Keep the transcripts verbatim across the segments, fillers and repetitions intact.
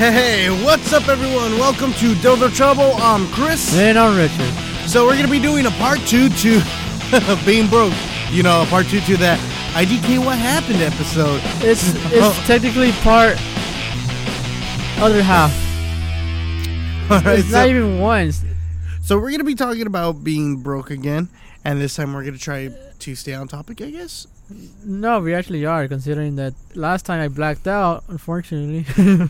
Hey, what's up, everyone? Welcome to Dildo Trouble. I'm Chris. And I'm Richard. So we're going to be doing a part two to being broke. You know, a part two to that I D K What Happened episode. It's, it's oh. technically part other half. All right, it's so, not even once. So we're going to be talking about being broke again. And this time we're going to try to stay on topic, I guess. No, we actually are, considering that last time I blacked out, unfortunately.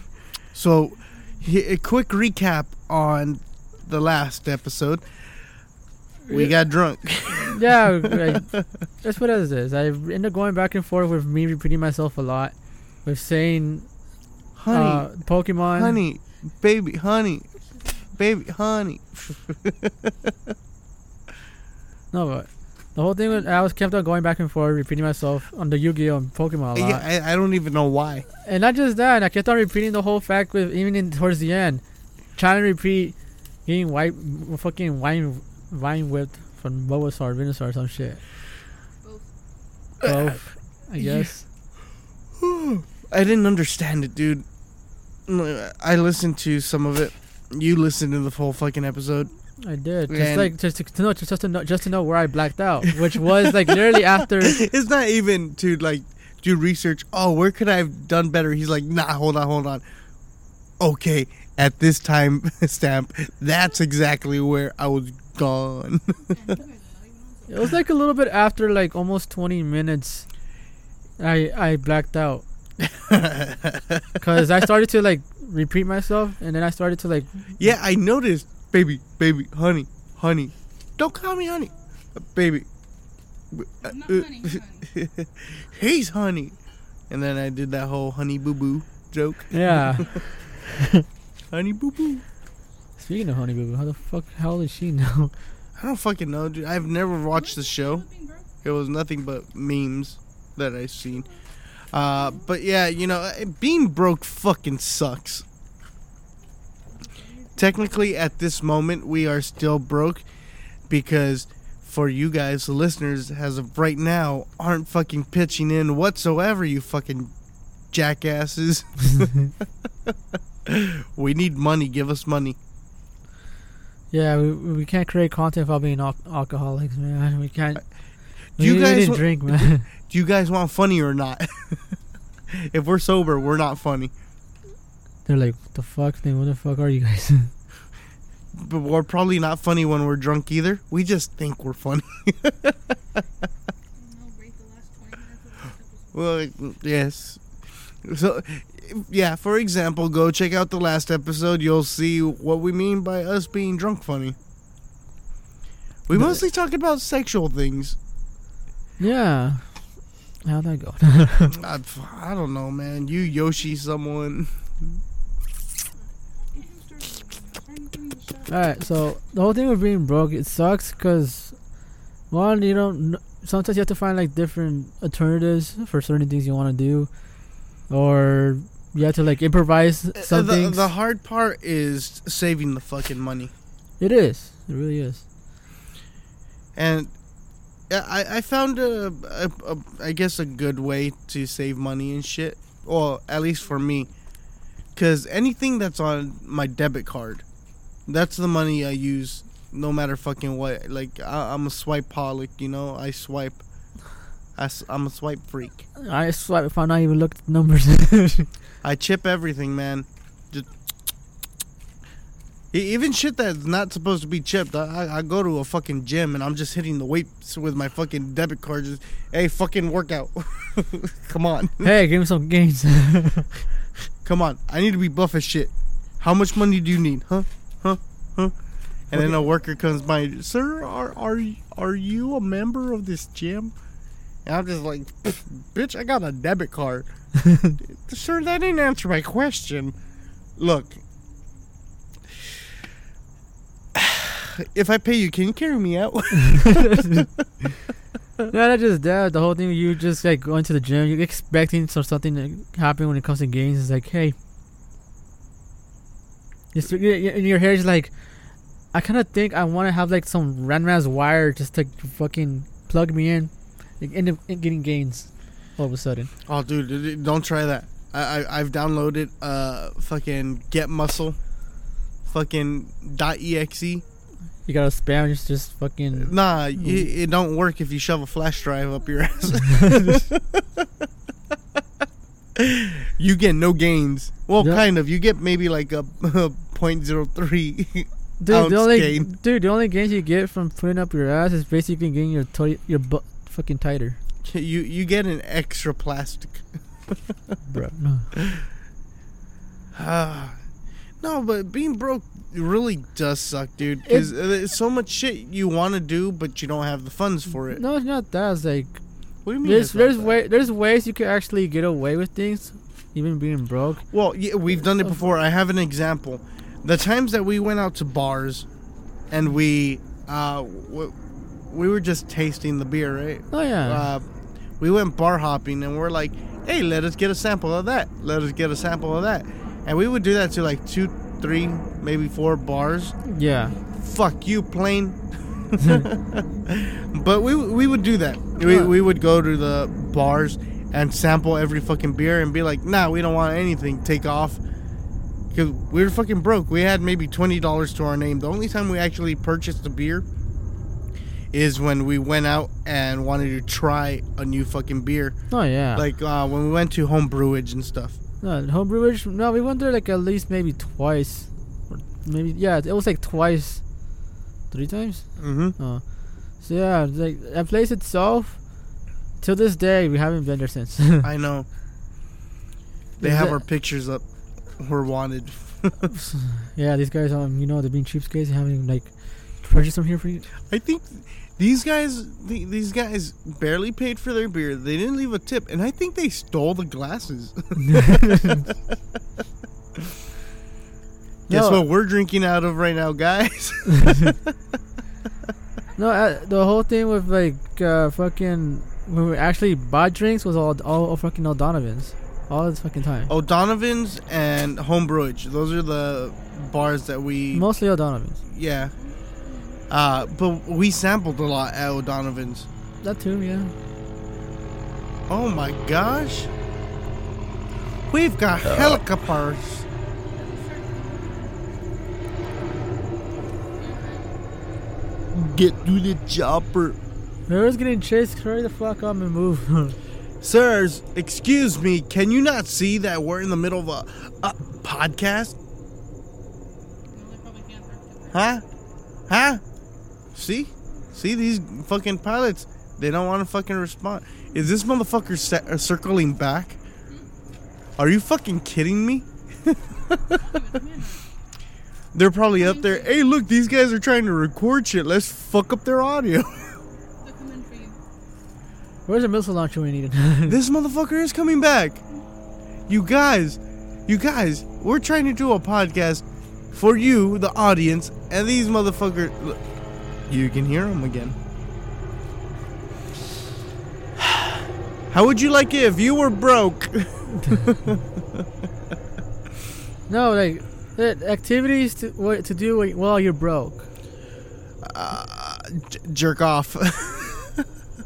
So, a quick recap on the last episode. We got drunk. Yeah, I, that's what it is. I end up going back and forth with me repeating myself a lot, with saying, honey, uh, Pokemon. Honey, baby, honey, baby, honey. No, but the whole thing was I was kept on going back and forth, repeating myself on the Yu-Gi-Oh and Pokemon a lot. Yeah, I, I don't even know why. And not just that, I kept on repeating the whole fact with even in, towards the end, trying to repeat getting white, fucking wine, wine whipped from Bulbasaur, Venusaur, or some shit. Both, Both I guess. Yeah. I didn't understand it, dude. I listened to some of it. You listened to the full fucking episode. I did. Just like just to, to know, just to know, just to know where I blacked out, which was like literally after. It's not even to like do research. Oh, where could I have done better? He's like, nah, hold on, hold on. Okay, at this time stamp, that's exactly where I was gone. It was like a little bit after, like almost twenty minutes. I I blacked out because I started to like repeat myself, and then I started to like. Yeah, I noticed. Baby, baby, honey, honey. Don't call me honey. Uh, baby. Uh, Not honey, honey. He's honey. And then I did that whole honey boo boo joke. Yeah. Honey boo boo. Speaking of honey boo boo, how the fuck, how old is she now? I don't fucking know, dude. I've never watched the show. It was nothing but memes that I've seen. Uh, but yeah, you know, being broke fucking sucks. Technically, at this moment, we are still broke because for you guys, the listeners, as of right now, aren't fucking pitching in whatsoever, you fucking jackasses. We need money. Give us money. Yeah, we we can't create content without being al- alcoholics, man. We can't. Do you we, guys we didn't wa- drink, man. Do you guys want funny or not? If we're sober, we're not funny. They're like, what the fuck, thing? What the fuck are you guys? But we're probably not funny when we're drunk either. We just think we're funny. Well, yes. So, yeah, for example, go check out the last episode. You'll see what we mean by us being drunk funny. We but, mostly talk about sexual things. Yeah. How'd that go? I, I don't know, man. You Yoshi someone... Alright, so the whole thing with being broke, it sucks because one, you don't, sometimes you have to find like different alternatives for certain things you want to do, or you have to like improvise some the, things. The hard part is saving the fucking money. It is, it really is. And I, I found a, a, a, I guess a good way to save money and shit, or at least for me. Because anything that's on my debit card, that's the money I use no matter fucking what. Like, I, I'm a swipe-holic, you know? I swipe. I, I'm a swipe freak. I swipe if I not even look at the numbers. I chip everything, man. Just even shit that's not supposed to be chipped. I, I, I go to a fucking gym and I'm just hitting the weights with my fucking debit card. Just, hey, fucking workout. Come on. Hey, give me some gains. Come on, I need to be buff as shit. How much money do you need? Huh? Huh? Huh? And then a worker comes by, sir, are are are you a member of this gym? And I'm just like, bitch, I got a debit card. Sir, that didn't answer my question. Look, if I pay you, can you carry me out? No, not just that. The whole thing, you just like going to the gym, you're expecting something to happen when it comes to games. It's like, hey, it's, in your hair is like, I kind of think I want to have like some random ass wire just to fucking plug me in, like end up getting gains all of a sudden. Oh, dude, don't try that. I, I, I've downloaded uh fucking Get Muscle, fucking .exe. You gotta spam, it's just fucking... Nah, mm. it, it don't work if you shove a flash drive up your ass. You get no gains. Well, yeah. kind of. You get maybe like a, a point zero three dude, ounce the only, gain. Dude, the only gains you get from putting up your ass is basically getting your to- your butt fucking tighter. You you get an extra plastic. Bruh. Uh, no, but being broke really does suck, dude. Because there's so much shit you want to do, but you don't have the funds for it. No, it's not that. It's like... What do you mean? There's there's way there's ways you can actually get away with things, even being broke. Well, yeah, we've done it before. I have an example. The times that we went out to bars, and we uh w- we were just tasting the beer, right? Oh yeah. Uh, we went bar hopping, and we're like, hey, let us get a sample of that. Let us get a sample of that, and we would do that to like two, three, maybe four bars. Yeah. Fuck you, plane. But we we would do that. We we would go to the bars and sample every fucking beer and be like, nah, we don't want anything. Take off, because we were fucking broke. We had maybe twenty dollars to our name. The only time we actually purchased a beer is when we went out and wanted to try a new fucking beer. Oh yeah. Like uh, when we went to Home Brewage and stuff. No Home Brewage. No, we went there like at least maybe twice, maybe yeah. It was like twice. Three times? Mm-hmm. Oh. So, yeah, like, that place itself, till this day, we haven't been there since. I know. They have that, our pictures up. We're wanted. Yeah, these guys, um, you know, they're being cheapskates and having, like, purchased them here for you. I think these guys, the, these guys barely paid for their beer. They didn't leave a tip, and I think they stole the glasses. Guess no. what we're drinking out of right now, guys. No, uh, the whole thing with like uh, fucking when we actually bought drinks was all all, all fucking O'Donovan's, all this fucking time. O'Donovan's and Home Brewage, those are the bars that we mostly O'Donovan's. Yeah, uh, but we sampled a lot at O'Donovan's. That too, yeah. Oh my gosh, we've got uh. helicopters. Get through the chopper. Whoever's getting chased, hurry the fuck up and move. Sirs, excuse me, can you not see that we're in the middle of a, a podcast? Huh? Huh? See? See these fucking pilots? They don't want to fucking respond. Is this motherfucker sa- circling back? Are you fucking kidding me? They're probably up there. Hey, look, these guys are trying to record shit. Let's fuck up their audio. They'll come in for you. Where's the missile launcher we needed? This motherfucker is coming back. You guys, you guys, we're trying to do a podcast for you, the audience, and these motherfuckers. Look, you can hear them again. How would you like it if you were broke? No, like. Activities to what to do while you're broke. Uh, j- jerk off.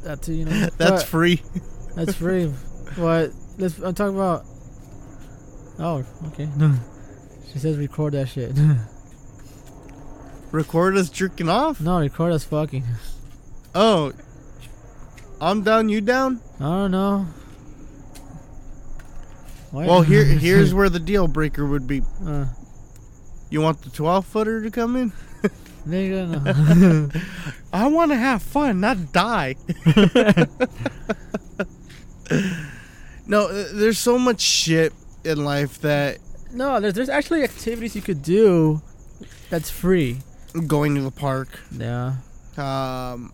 That too, you know. That's but, free. That's free. What? Let's. I'm talking about. Oh, okay. She says record that shit. Record us jerking off? No, record us fucking. Oh, I'm down. You down? I don't know. Why well, here here's where the deal breaker would be. Uh, You want the twelve-footer to come in? Nigga, no. I want to have fun, not die. No, there's so much shit in life that... No, there's, there's actually activities you could do that's free. Going to the park. Yeah. Um,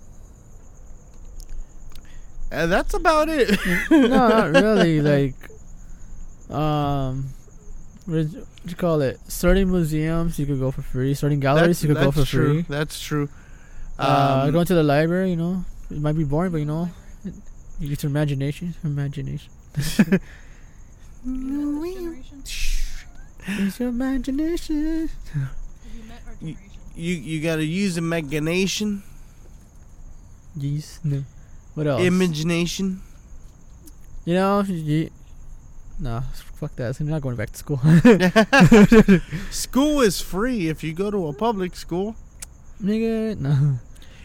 and that's about it. No, not really. Like... Um... What do you call it? Certain museums you could go for free. Certain galleries that's, you could go for true. free. That's true. Uh, um, going to the library, you know, it might be boring, but you know, you get your imagination. Imagination. Use your imagination. You, you you gotta use imagination. Yes. No. What else? Imagination. You know. You, No, fuck that. I'm not going back to school. School is free if you go to a public school. Nigga, no.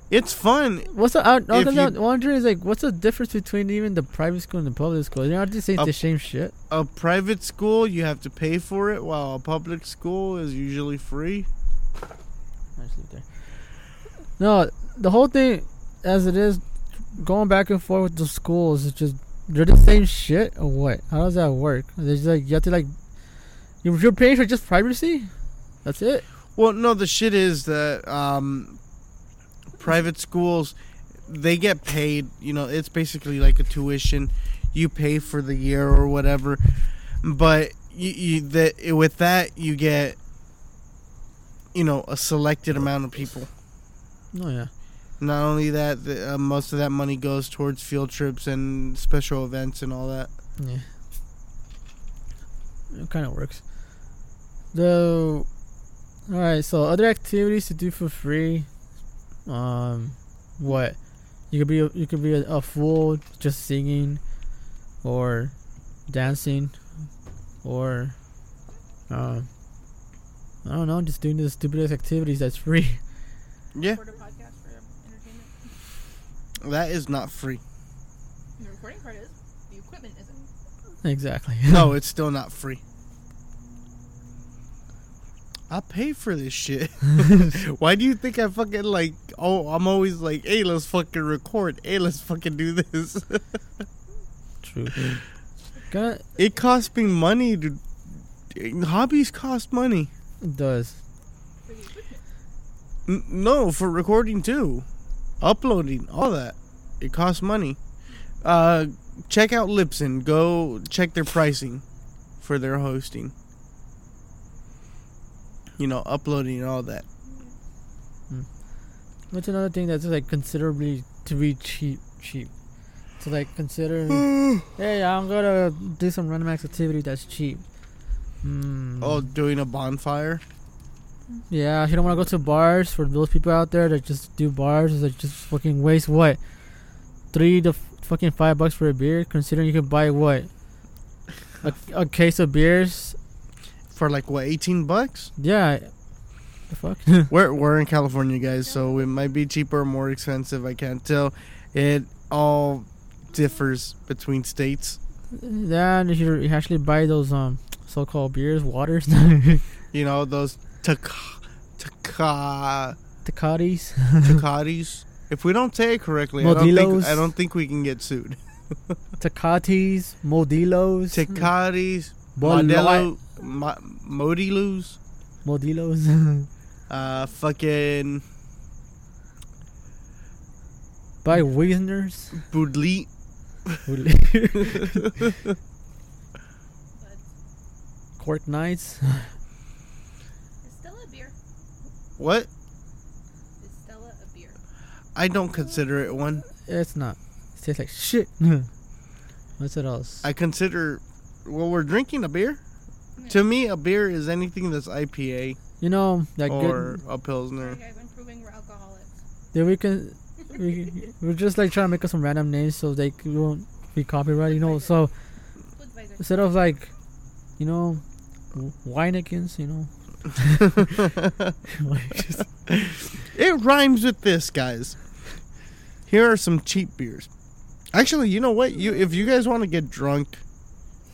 It's fun. What's the, I, I, you, I'm wondering is like, what's the difference between even the private school and the public school? They're not just saying the same shit. A private school, you have to pay for it, while a public school is usually free. I sleep there. No, the whole thing, as it is, going back and forth with the schools, it's just they're the same shit or what? How does that work? There's like you have to like, you're paying for just privacy. That's it. Well, no, the shit is that um. private schools, they get paid. You know, it's basically like a tuition. You pay for the year or whatever, but you, you that with that you get, you know, a selected amount of people. Oh yeah. Not only that, the, uh, most of that money goes towards field trips and special events and all that. Yeah. It kind of works. So, all right. So other activities to do for free. Um, what you could be, a, you could be a, a fool just singing, or dancing, or um, I don't know, just doing the stupidest activities that's free. Yeah. Record a podcast for entertainment. That is not free. The recording part is. The equipment isn't. Exactly. No, it's still not free. I pay for this shit. Why do you think I fucking like? Oh, I'm always like, hey, let's fucking record. Hey, let's fucking do this. True. God. It costs me money. Dude. Hobbies cost money. It does. N- no, for recording too, uploading, all that. It costs money. Uh, check out Libsyn. Go check their pricing for their hosting. You know, uploading and all that. Hmm. What's another thing that's like considerably to be cheap, cheap. To like consider, hey, I'm gonna do some random activity that's cheap. Hmm. Oh, doing a bonfire. Yeah, you don't want to go to bars. For those people out there that just do bars, that just fucking waste what three to f- fucking five bucks for a beer. Considering you could buy what a, a case of beers. For like what, eighteen bucks? Yeah. The fuck? we're we're in California, guys, so it might be cheaper or more expensive. I can't tell. It all differs between states. Yeah, and if you actually buy those um so-called beers, waters. You know, those taka taka Takatis. Takatis. If we don't say it correctly, Modilos. I don't think I don't think we can get sued. Takatis, Modilos. Takatis, Modelo. Mo- Modilos Modilos Uh Fucking By Wiesners Boodleet Court Nights. Is Stella a beer? What? Is Stella a beer? I don't consider it one. It's not. It tastes like shit. What's it else? I consider, well, we're drinking a beer. To me, a beer is anything that's I P A. You know, that or good, a Pilsner. Sorry, I'm proving we're alcoholics. Then we can, we can, we're just like trying to make up some random names so they won't be copyrighted. You know, so instead of like, you know, Weinekens, you know. It rhymes with this, guys. Here are some cheap beers. Actually, you know what? You if you guys want to get drunk.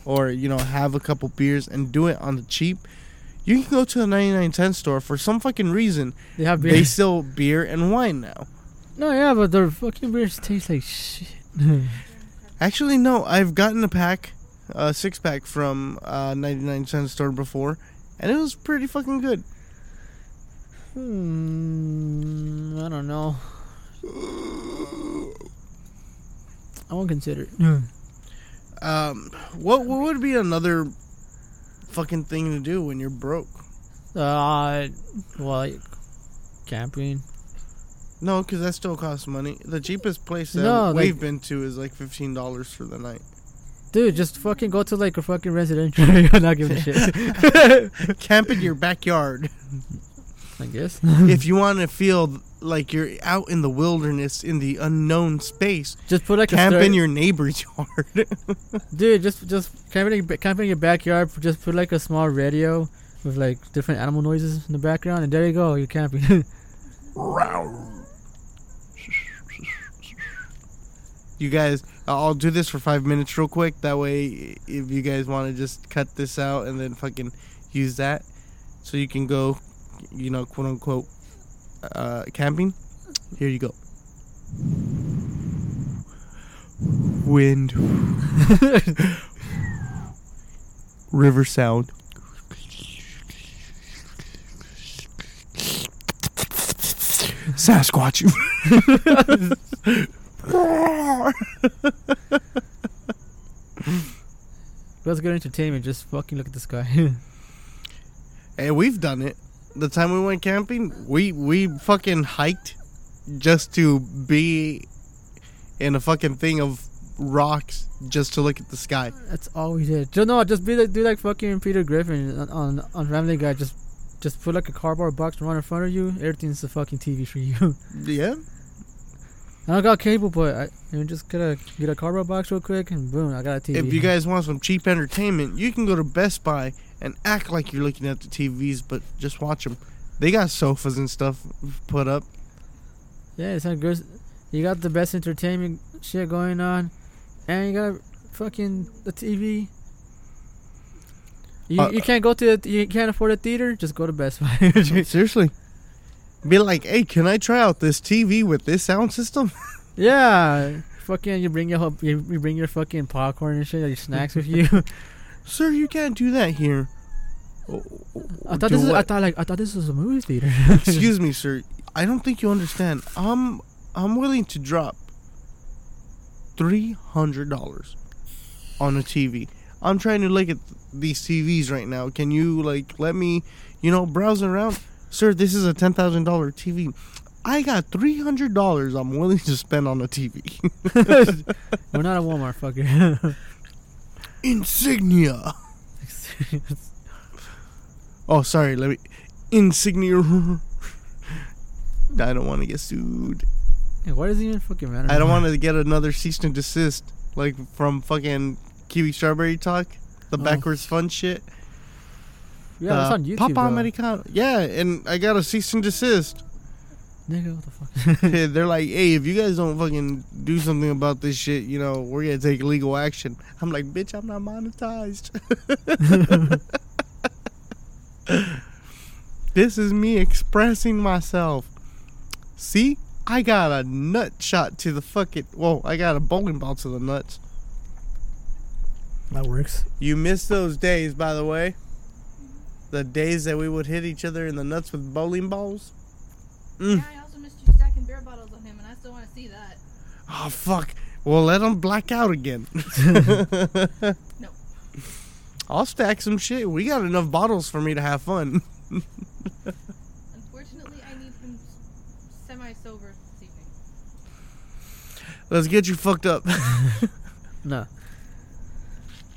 Or, you know, have a couple beers and do it on the cheap. You can go to the ninety-nine cent store. For some fucking reason, they have beer. They sell beer and wine now. No, yeah, but their fucking beers taste like shit. Actually, no. I've gotten a pack, a six pack from uh, ninety-nine cent store before, and it was pretty fucking good. Hmm, I don't know. I won't consider it. Yeah. Um, what what would be another fucking thing to do when you're broke? Uh, well, like camping. No, because that still costs money. The cheapest place that no, we've like, been to is like fifteen dollars for the night. Dude, just fucking go to like a fucking residential. You're not giving a shit. Camp in your backyard. I guess. If you want to feel like you're out in the wilderness in the unknown space. Just put like camp a stir- in your neighbor's yard. Dude, just just camp in, camp in your backyard. Just put like a small radio with like different animal noises in the background, and there you go, you're camping. You guys, I'll do this for five minutes real quick. That way, if you guys want to just cut this out and then fucking use that, so you can go, you know, quote unquote, uh, camping. Here you go. Wind. River sound. Sasquatch. That's good entertainment. Just fucking look at the sky. Hey, we've done it. The time we went camping, we we fucking hiked just to be in a fucking thing of rocks, just to look at the sky. That's all we did. Just, no, just be like, do like fucking Peter Griffin on on, on Family Guy. Just just put like a cardboard box right in front of you. Everything's a fucking T V for you. Yeah. I don't got cable, but I, I'm just gonna get a cardboard box real quick, and boom, I got a T V. If you guys want some cheap entertainment, you can go to Best Buy and act like you're looking at the T Vs, but just watch them. They got sofas and stuff put up. Yeah, it's not good. You got the best entertainment shit going on, and you got fucking the T V. You, uh, you can't go to the, you can't afford a theater. Just go to Best Buy. Seriously. Be like, hey, can I try out this T V with this sound system? Yeah, fucking, you bring your you bring your fucking popcorn and shit, your snacks with you. Sir, you can't do that here. I thought do this. Is, I thought like I thought this was a movie theater. Excuse me, sir. I don't think you understand. I'm I'm willing to drop three hundred dollars on a T V. I'm trying to look at these T Vs right now. Can you like let me, you know, browse around? Sir, this is a ten thousand dollars T V. I got three hundred dollars I'm willing to spend on a T V. We're not a Walmart, fucker. Insignia. Oh, sorry. Let me. Insignia. I don't want to get sued. Hey, why does it even fucking matter? I don't want to get another cease and desist, like from fucking Kiwi Strawberry Talk, the oh. backwards fun shit. Yeah, uh, that's on YouTube, Papa bro. Americano. Yeah, and I got a cease and desist. Nigga, what the fuck? Yeah, they're like, hey, if you guys don't fucking do something about this shit, you know, we're going to take legal action. I'm like, bitch, I'm not monetized. This is me expressing myself. See? I got a nut shot to the fucking... Whoa, I got a bowling ball to the nuts. That works. You miss those days, by the way. The days that we would hit each other in the nuts with bowling balls. Mm. Yeah, I also missed you stacking beer bottles on him, and I still want to see that. Oh, fuck. Well, let him black out again. No. I'll stack some shit. We got enough bottles for me to have fun. Unfortunately, I need him semi-sober this evening. Let's get you fucked up. No. No,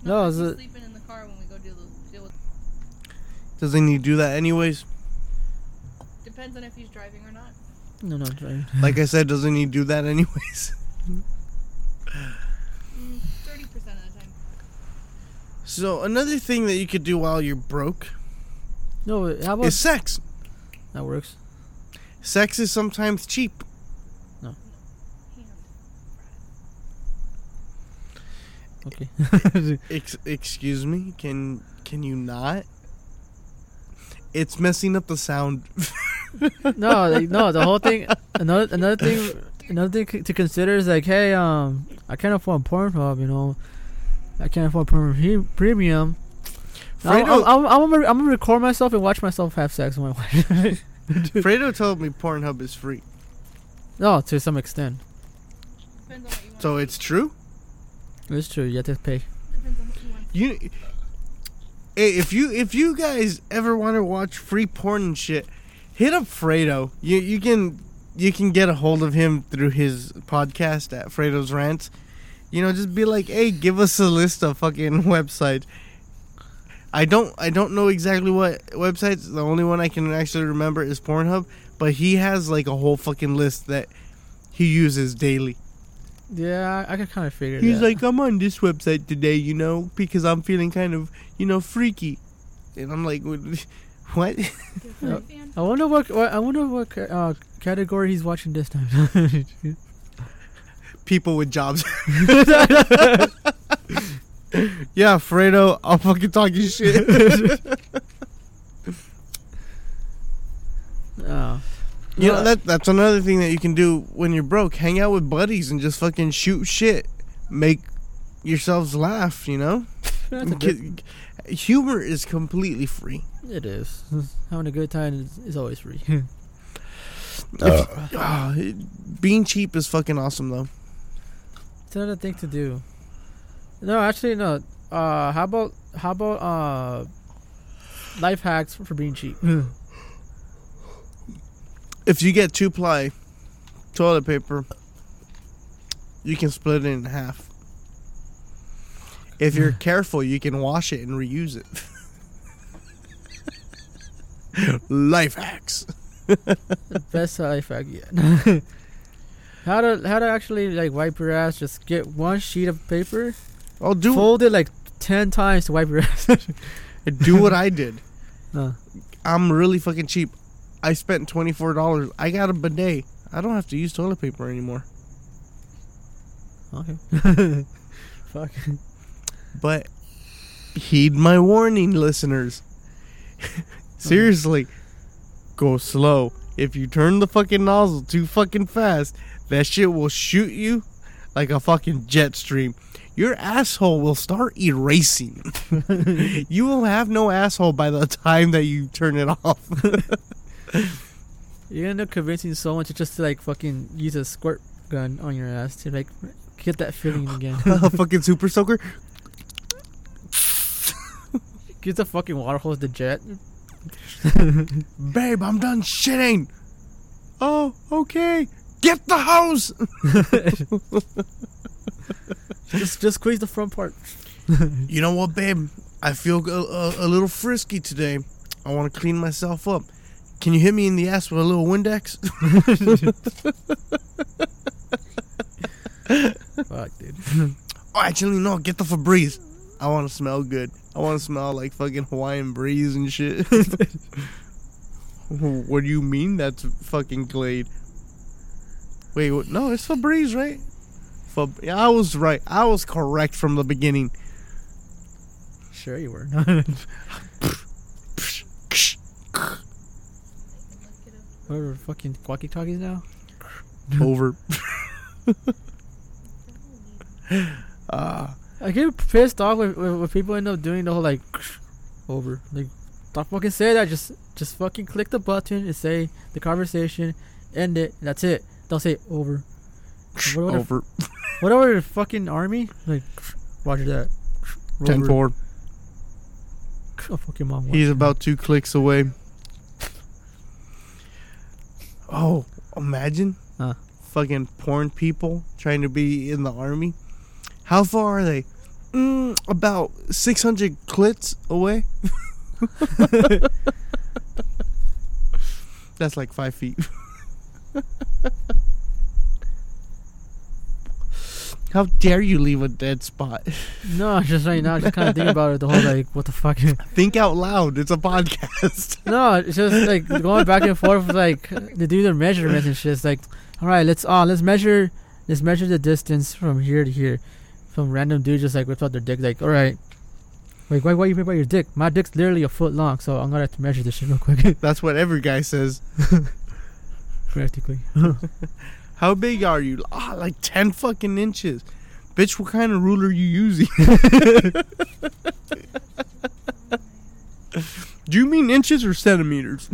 no is it... sleeping in the car when we go do those. Doesn't he do that anyways? Depends on if he's driving or not. No, not driving. Like I said, doesn't he do that anyways? mm, thirty percent of the time. So another thing that you could do while you're broke no, how about is sex. That works. Sex is sometimes cheap. No. Okay. Ex- excuse me? Can can you not? It's messing up the sound. no, like, no, the whole thing. Another, another thing, another thing to consider is like, hey, um, I can't afford Pornhub, you know, I can't afford Pornhub Premium. Fredo, I'm, I'm, I'm, I'm, gonna, I'm gonna record myself and watch myself have sex with my wife. Fredo told me Pornhub is free. No, to some extent. Depends on what you want. So it's true. It's true. You have to pay. Depends on what you want. You. Hey, if you if you guys ever want to watch free porn and shit, hit up Fredo. You you can you can get a hold of him through his podcast at Fredo's Rants. You know, just be like, hey, give us a list of fucking websites. I don't I don't know exactly what websites. The only one I can actually remember is Pornhub, but he has like a whole fucking list that he uses daily. Yeah, I, I can kind of figure it out. He's that. like, I'm on this website today, you know, because I'm feeling kind of, you know, freaky. And I'm like, what? I wonder what I wonder what uh, category he's watching this time. People with jobs. Yeah, Fredo, I'll fucking talk you shit. Oh. You know, that that's another thing that you can do when you're broke. Hang out with buddies and just fucking shoot shit. Make yourselves laugh, you know? Get, humor is completely free. It is. Having a good time is always free. uh. uh, being cheap is fucking awesome, though. It's another thing to do. No, actually, no. Uh, how about, how about uh, life hacks for being cheap? If you get two ply toilet paper, you can split it in half. If you're careful, you can wash it and reuse it. Life hacks. Best life hack yet. How to how to actually like wipe your ass? Just get one sheet of paper. I'll do fold it like ten times to wipe your ass. Do what I did. No. I'm really fucking cheap. I spent twenty-four dollars. I got a bidet. I don't have to use toilet paper anymore. Okay. Fuck. But heed my warning, listeners. Seriously, go slow. If you turn the fucking nozzle too fucking fast, that shit will shoot you like a fucking jet stream. Your asshole will start erasing. You will have no asshole by the time that you turn it off. You're gonna end up convincing someone to just like fucking use a squirt gun on your ass to like get that feeling again. A fucking super soaker. Get the fucking water hose, the jet. Babe, I'm done shitting. Oh, okay. Get the hose. Just, just squeeze the front part. You know what, babe? I feel a, a, a little frisky today. I want to clean myself up. Can you hit me in the ass with a little Windex? Fuck, dude. Oh, actually, no. Get the Febreze. I want to smell good. I want to smell like fucking Hawaiian breeze and shit. What do you mean that's fucking Glade? Wait, what? No, it's Febreze, right? Feb- I was right. I was correct from the beginning. Sure you were. What are fucking walkie talkies now? Over. uh, I get pissed off when, when people end up doing the whole like over. Like, don't fucking say that. Just, just fucking click the button and say the conversation, end it. And that's it. Don't say over. What over. The, what over the fucking army? Like, Roger that. Ten four. Oh, fucking mom. He's about two clicks away. Oh, imagine huh. fucking porn people trying to be in the army. How far are they? Mm, about six hundred clits away. That's like five feet. How dare you leave a dead spot? No, just right now, just kind of think about it. The whole like, what the fuck? Think out loud. It's a podcast. No, it's just like going back and forth. Like they do their measurements and shit. It's like, all right, let's uh, let's measure, let's measure the distance from here to here. Some random dude just like whips out their dick. Like, all right, wait, why, why you whip out your dick? My dick's literally a foot long, so I'm gonna have to measure this shit real quick. That's what every guy says. Practically. How big are you? Ah, like ten fucking inches. Bitch, what kind of ruler are you using? Do you mean inches or centimeters?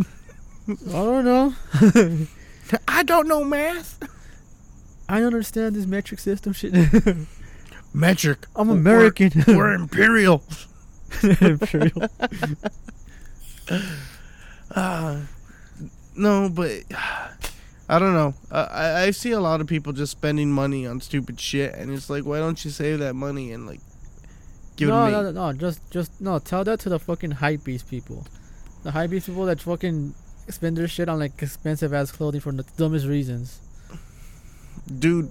I don't know. I don't know math. I don't understand this metric system shit. Metric. I'm American. We're, we're imperial. Imperial. Uh, no, but... I don't know. Uh, I, I see a lot of people just spending money on stupid shit, and it's like, why don't you save that money and like give no, it to no, me. No, no, no. Just, just, no. Tell that to the fucking hypebeast people. The hypebeast people that fucking spend their shit on, like, expensive-ass clothing for the dumbest reasons. Dude,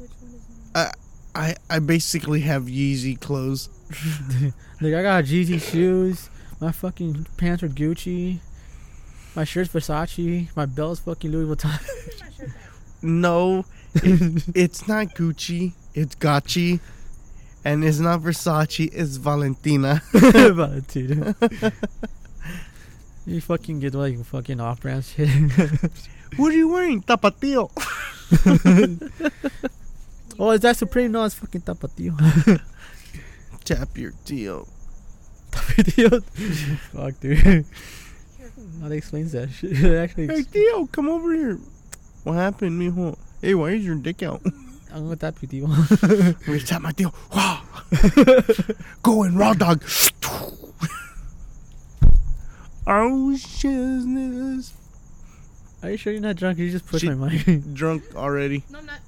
I, I, I basically have Yeezy clothes. Like, I got Yeezy shoes. My fucking pants are Gucci. My shirt's Versace. My belt's fucking Louis Vuitton. No, it, it's not Gucci. It's Gachi. And it's not Versace. It's Valentina. Valentina. You fucking get like fucking off-brand shit. What are you wearing? Tapatio. Oh, is that Supreme? No, it's fucking Tapatio. Tap your deal. Tapatio. Fuck, dude. That explains that shit. Actually ex- hey, Tio, come over here. What happened, mijo? Hey, why is your dick out? I'm gonna tap you, Tio. I'm gonna tap my Tio. Wow. Go in, raw dog. Oh, shitness. Are you sure you're not drunk? You just pushed she my mic. Drunk already. No, I'm not.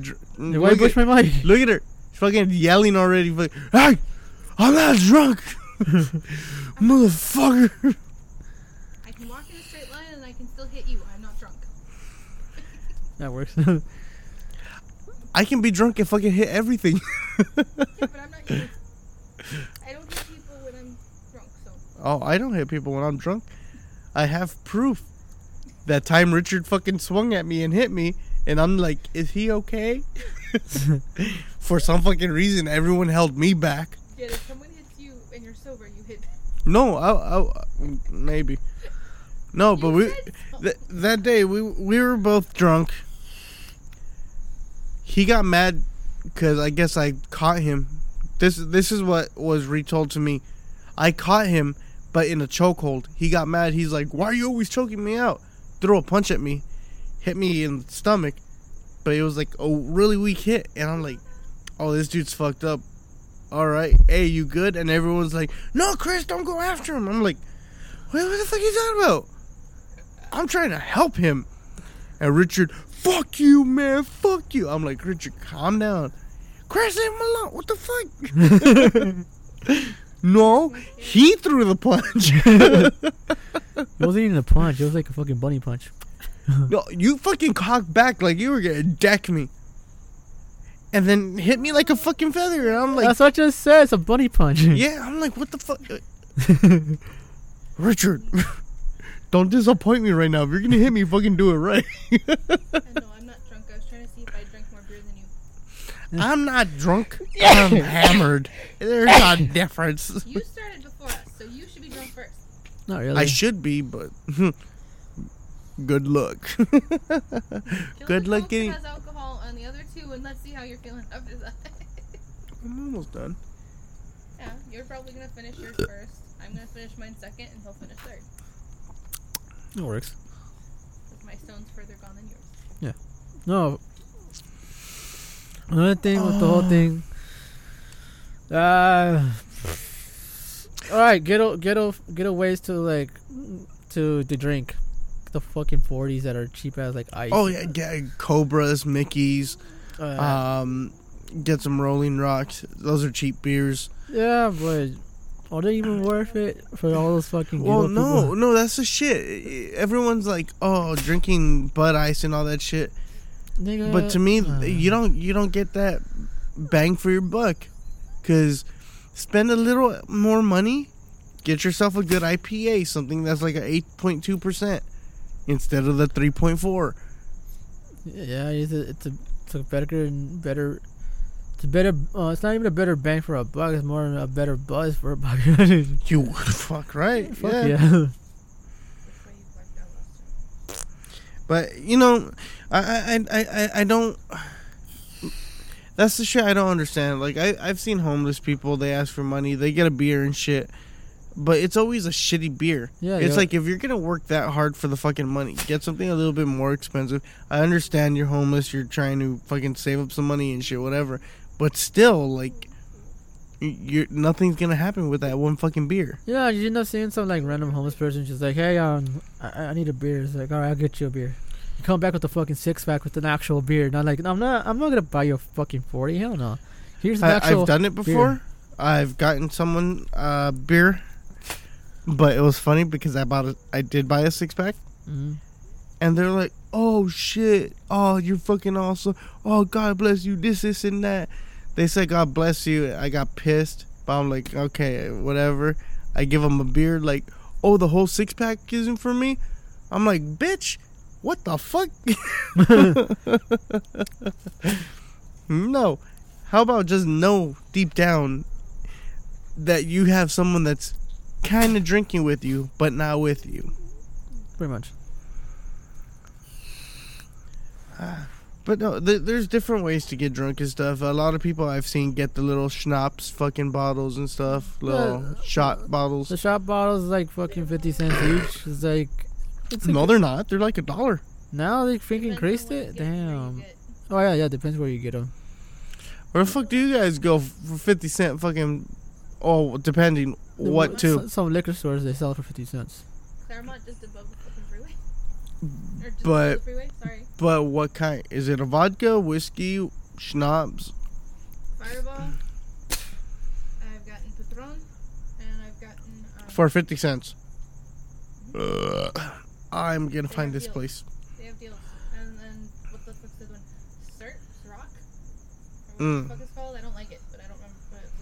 Dr- hey, why push my mic? Look at her. She's fucking yelling already. Like, hey, I'm not drunk. Motherfucker. I can walk in a straight line and I can still hit you. I'm not drunk. That works. I can be drunk and fucking hit everything. Yeah, but I'm not gonna. I don't hit people when I'm drunk, so. Oh, I don't hit people when I'm drunk. I have proof. That time Richard fucking swung at me and hit me, and I'm like, is he okay? For some fucking reason, everyone held me back. Yeah, if someone hits you and you're sober, you hit them. No, I, I, maybe. No, but we th- that day we we were both drunk. He got mad because I guess I caught him. This this is what was retold to me. I caught him, but in a chokehold. He got mad. He's like, "Why are you always choking me out?" Threw a punch at me, hit me in the stomach, but it was like a really weak hit, and I'm like, "Oh, this dude's fucked up. All right, hey, you good?" And everyone's like, "No, Chris, don't go after him." I'm like, "What, what the fuck are you talking about? I'm trying to help him." And Richard, "Fuck you, man, fuck you." I'm like, "Richard, calm down. Chris, leave him alone. What the fuck?" No, he threw the punch. It wasn't even a punch. It was like a fucking bunny punch. No, you fucking cocked back like you were gonna deck me, and then hit me like a fucking feather. And I'm like, that's what I just said. It's a bunny punch. Yeah, I'm like, what the fuck, Richard? Don't disappoint me right now. If you're gonna hit me, fucking do it right. I know I'm not drunk. I was trying to see if I drank more beer than you. I'm not drunk. I'm hammered. There's a difference. You started before us, so you should be drunk first. Not really. I should be, but good luck. Good luck getting. Has alcohol on the other two, and let's see how you're feeling after that. I'm almost done. Yeah, you're probably gonna finish yours first. I'm gonna finish mine second, and he'll finish third. It works. Because my stone's further gone than yours. Yeah. No. Another thing oh. with the whole thing. Uh. All right, ghetto, ghetto, ghetto ways to like to to drink, the fucking forties that are cheap as like ice. Oh yeah, yeah, Cobras, Mickeys, uh, um, get some Rolling Rocks. Those are cheap beers. Yeah, but are they even worth it for all those fucking? Well, no, people? no, that's the shit. Everyone's like, oh, drinking Bud Ice and all that shit. Nigga, but to me, uh, you don't you don't get that bang for your buck, because. Spend a little more money, get yourself a good I P A, something that's like an eight point two percent instead of the three point four. Yeah, it's a, it's a, it's a better, better, it's a better, uh, it's not even a better bang for a buck, it's more a better buzz for a buck. You fuck right. Fuck yeah. yeah. But, you know, I, I, I, I don't... That's the shit I don't understand. Like, I, I've seen homeless people. They ask for money. They get a beer and shit. But it's always a shitty beer. Yeah, it's yeah. like, if you're going to work that hard for the fucking money, get something a little bit more expensive. I understand you're homeless. You're trying to fucking save up some money and shit, whatever. But still, like, you're nothing's going to happen with that one fucking beer. Yeah, you end up seeing some, like, random homeless person. She's like, hey, um, I, I need a beer. It's like, all right, I'll get you a beer. Come back with a fucking six pack with an actual beer. Not like no, I'm not. I'm not gonna buy you a fucking forty. Hell no. Here's an I, actual. I've done it before. Beer. I've gotten someone uh, beer, but it was funny because I bought a, I did buy a six pack, mm-hmm. and they're like, "Oh shit! Oh, you're fucking awesome! Oh, God bless you! This, this, and that." They said, "God bless you." I got pissed, but I'm like, "Okay, whatever." I give them a beer, like, "Oh, the whole six pack isn't for me." I'm like, "Bitch, what the fuck?" No. How about just know deep down that you have someone that's kind of drinking with you, but not with you. Pretty much. Uh, but no, th- there's different ways to get drunk and stuff. A lot of people I've seen get the little schnapps fucking bottles and stuff. Little uh, shot bottles. The shot bottles is like fucking fifty cents each. It's like... It's no, good. They're not. They're like a dollar. Now they freaking increased it? Damn. Oh, yeah, yeah. Depends where you get them. Where the fuck do you guys go for fifty cent fucking... Oh, depending what to. Some liquor stores, they sell for fifty cents. Claremont just above the fucking freeway. Or just above the freeway, sorry. But what kind? Is it a vodka, whiskey, schnapps? Fireball. I've gotten Patron. And I've gotten... Um, for fifty cents. Mm-hmm. Uh, I'm going to find this deals. place. They have deals. And then, what the fuck's the other one? Cert? Rock? Or what mm. the fuck it's called? I don't like it, but I don't remember. But it's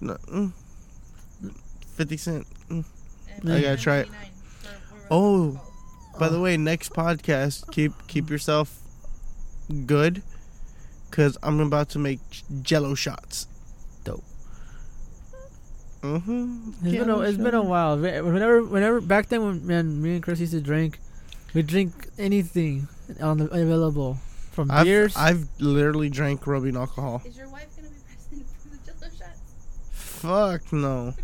another bad. No, mm. fifty cent. Mm. I gotta try it. Oh, by the way, next podcast, keep keep yourself good, cause I'm about to make Jello shots. Dope. Mhm. It's been a, it's been a while. Whenever whenever back then when man, me and Chris used to drink, we drink anything on the, available from I've, beers. I've literally drank rubbing alcohol. Is your wife gonna be present for the Jello shots? Fuck no.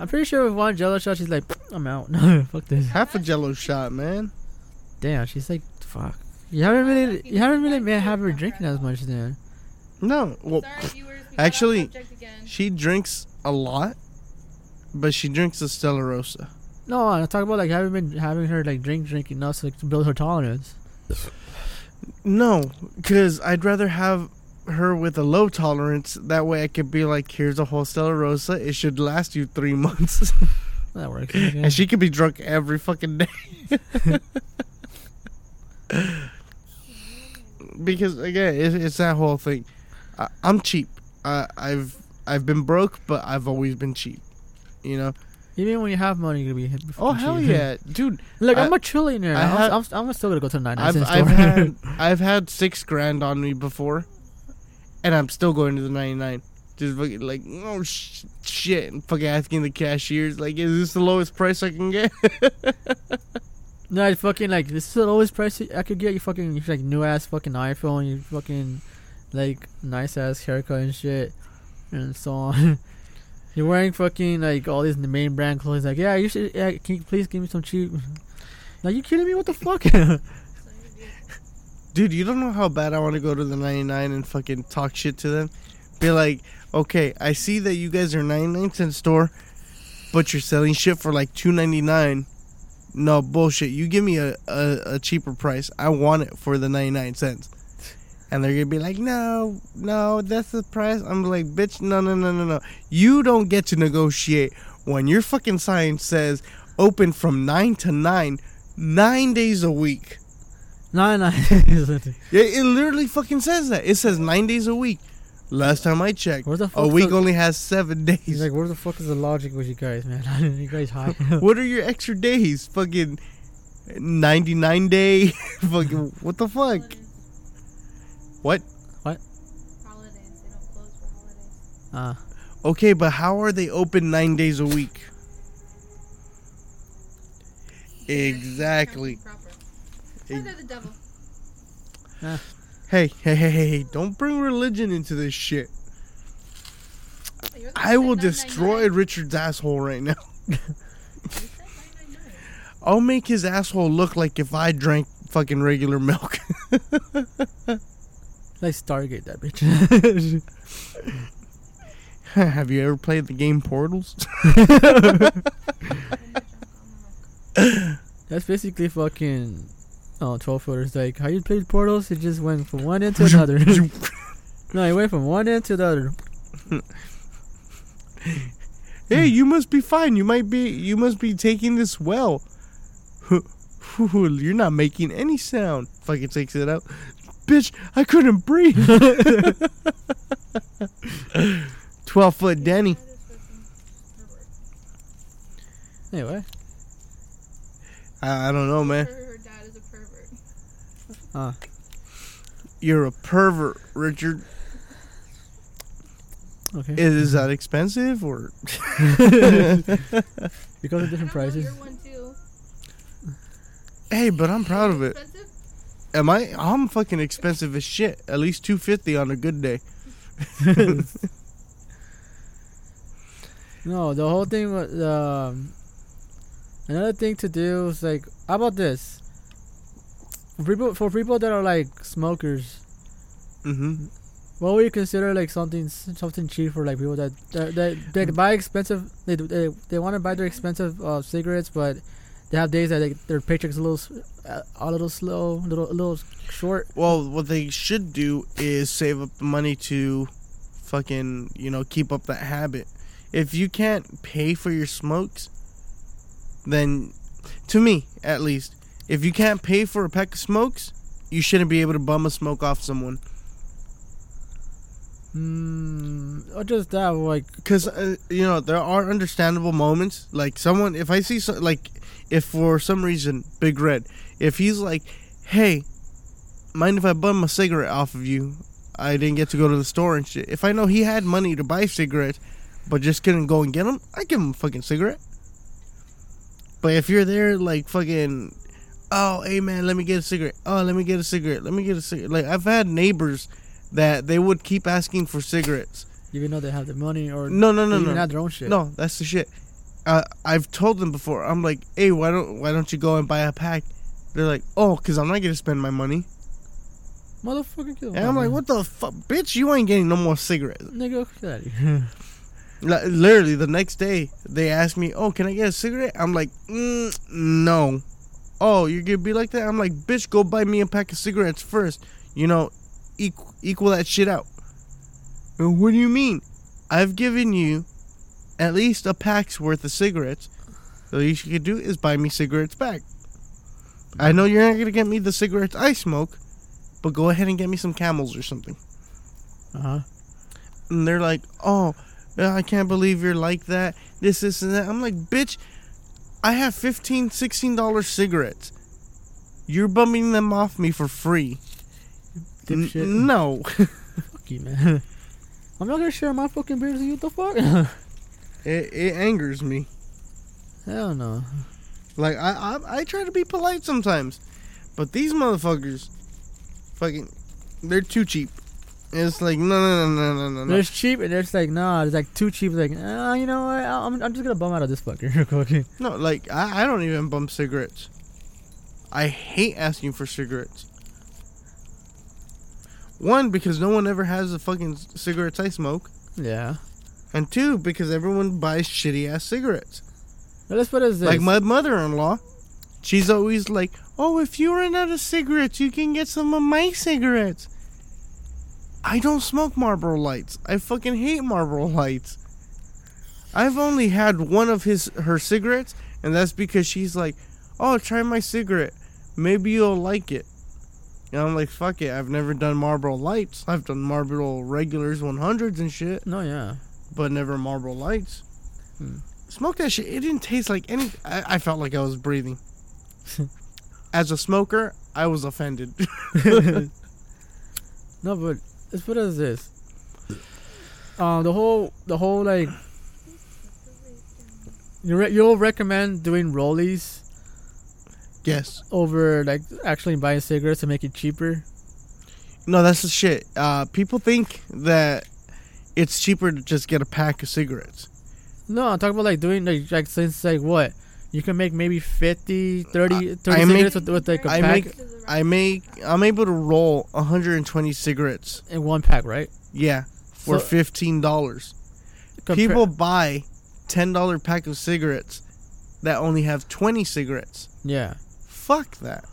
I'm pretty sure with one Jello shot, she's like, I'm out. No, fuck this. Half a Jello shot, man. Damn, she's like, fuck. You haven't really, you haven't really made have her drinking as much then. No, well, Sorry, viewers, we actually, she drinks a lot, but she drinks a Stella Rosa. No, I talk about like having been having her like drink drink enough so, like, to build her tolerance. No, because I'd rather have her with a low tolerance. That way I could be like, here's a whole Stella Rosa. It should last you three months. That works. Yeah. And she could be drunk every fucking day. Because again, it, it's that whole thing. I, I'm cheap. Uh, I've I've been broke, but I've always been cheap. You know. Even when you have money, you're gonna be. Oh cheap. Hell yeah, dude! Look, I, I'm a trillionaire. I had, I'm, I'm still gonna go to nine. I've, I've had I've had six grand on me before. And I'm still going to the ninety-nine. Just fucking like, oh, sh- shit. And fucking asking the cashiers, like, is this the lowest price I can get? No, I fucking, like, this is the lowest price I could get. You fucking, like, new-ass fucking iPhone. You fucking, like, nice-ass haircut and shit. And so on. You're wearing fucking, like, all these main brand clothes. Like, yeah, you should, yeah, can you please give me some cheap. Like, you kidding me? What the fuck? Dude, you don't know how bad I want to go to the ninety-nine and fucking talk shit to them. Be like, okay, I see that you guys are ninety-nine cent store, but you're selling shit for like two ninety-nine. No, bullshit. You give me a, a, a cheaper price. I want it for the ninety-nine cents. And they're going to be like, no, no, that's the price. I'm like, bitch, no, no, no, no, no. You don't get to negotiate when your fucking sign says open from nine to nine, nine days a week. Nine nine it, it literally fucking says that. It says nine days a week. Last time I checked, a week the, only has seven days. He's like, where the fuck is the logic with you guys, man? You guys high. What are your extra days? Fucking ninety-nine day. Fucking what the fuck? Holidays. What? What? Holidays. They don't close for holidays. Ah. Uh. Okay, but how are they open nine days a week? Exactly. Hey. The devil. Uh, hey, hey, hey, hey, don't bring religion into this shit. I will destroy Richard's asshole right now. I'll make his asshole look like if I drank fucking regular milk. Like Stargate that bitch. Have you ever played the game Portals? That's basically fucking... Oh, twelve footers. Like, how you played Portals? It just went from one end to another. No, it went from one end to the other. Hey, you must be fine. You might be. You must be taking this well. You're not making any sound. Fucking takes it out. Bitch, I couldn't breathe. twelve foot Denny. Anyway. I, I don't know, man. Her dad is a pervert. Huh. You're a pervert, Richard. Okay. Is, is that expensive or? Because of different prices. You're one too. Hey, but I'm proud of it. Expensive? Am I? I'm fucking expensive as shit. At least two fifty on a good day. No, the whole thing was um, another thing to do was like, how about this? For people, for people that are like smokers, mm-hmm. What would you consider like something something cheap for like people that that, that they buy expensive? They they they want to buy their expensive uh, cigarettes, but they have days that they, their paycheck's a little uh, a little slow, a little a little short. Well, what they should do is save up the money to, fucking you know, keep up that habit. If you can't pay for your smokes, then, to me at least, if you can't pay for a pack of smokes, you shouldn't be able to bum a smoke off someone. Mm, or just that, like, because uh, you know there are understandable moments. Like someone, if I see so, like, if for some reason Big Red, if he's like, "Hey, mind if I bum a cigarette off of you? I didn't get to go to the store and shit." If I know he had money to buy cigarettes, but just couldn't go and get them, I give him a fucking cigarette. But if you're there, like, fucking, oh, hey, man, let me get a cigarette. Oh, let me get a cigarette. Let me get a cigarette. Like, I've had neighbors that they would keep asking for cigarettes. Even though they have the money or... No, no, no, no. Even had their own shit. No, that's the shit. Uh, I've told them before. I'm like, hey, why don't why don't you go and buy a pack? They're like, oh, because I'm not going to spend my money. Motherfucking kill. And I'm like, what the fuck? Bitch, you ain't getting no more cigarettes. Nigga, get out of here. Literally the next day they asked me, oh, can I get a cigarette? I'm like, mm, no. Oh, you're gonna be like that? I'm like, bitch, go buy me a pack of cigarettes first. You know, equal, equal that shit out. And what do you mean? I've given you at least a pack's worth of cigarettes. The least you could do is buy me cigarettes back. I know you're not gonna get me the cigarettes I smoke, but go ahead and get me some Camels or something. Uh huh. And they're like, oh, I can't believe you're like that. This, this, and that. I'm like, bitch, I have fifteen dollars, sixteen dollars cigarettes. You're bumming them off me for free. N- no. Fuck you, man. I'm not going to share my fucking beers with you. What the fuck? it, it angers me. Hell no. Like, I, I I try to be polite sometimes. But these motherfuckers, fucking, they're too cheap. It's like, no, no, no, no, no, no. There's cheap, and there's like, nah, there's like too cheap. Like, ah, uh, you know what? I'm, I'm just going to bum out of this fucker real quick. No, like, I, I don't even bum cigarettes. I hate asking for cigarettes. One, because no one ever has the fucking cigarettes I smoke. Yeah. And two, because everyone buys shitty-ass cigarettes. Now let's put it as this. Like my mother-in-law, she's always like, oh, if you run out of cigarettes, you can get some of my cigarettes. I don't smoke Marlboro Lights. I fucking hate Marlboro Lights. I've only had one of his her cigarettes, and that's because she's like, oh, try my cigarette. Maybe you'll like it. And I'm like, fuck it. I've never done Marlboro Lights. I've done Marlboro Regulars one hundreds and shit. No, yeah. But never Marlboro Lights. Hmm. Smoke that shit. It didn't taste like anything. I, I felt like I was breathing. As a smoker, I was offended. No, but... Let's put it as this. Um, the whole, the whole like, you re- you'll recommend doing rollies. Yes. Over like actually buying cigarettes to make it cheaper. No, that's the shit. Uh, people think that it's cheaper to just get a pack of cigarettes. No, I'm talking about like doing like, like since like what you can make maybe fifty, thirty, thirty I cigarettes make, with, with like a I pack. Make, I make, I'm able to roll one hundred twenty cigarettes. In one pack, right? Yeah, for so, fifteen dollars. Compar- People buy ten dollars pack of cigarettes that only have twenty cigarettes. Yeah. Fuck that.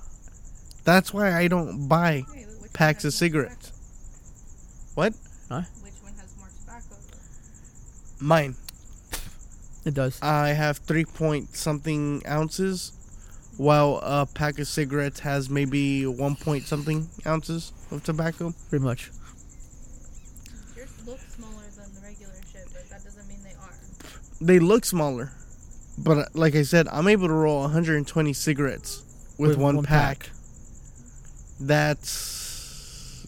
That's why I don't buy Wait, packs of cigarettes. Tobacco? What? Huh? Which one has more tobacco? mine. It does. I have three point something ounces, while a pack of cigarettes has maybe one point something ounces of tobacco. Pretty much. Yours look smaller than the regular shit, but that doesn't mean they are. They look smaller, but like I said, I'm able to roll one hundred twenty cigarettes with, with one, one pack. pack. That's...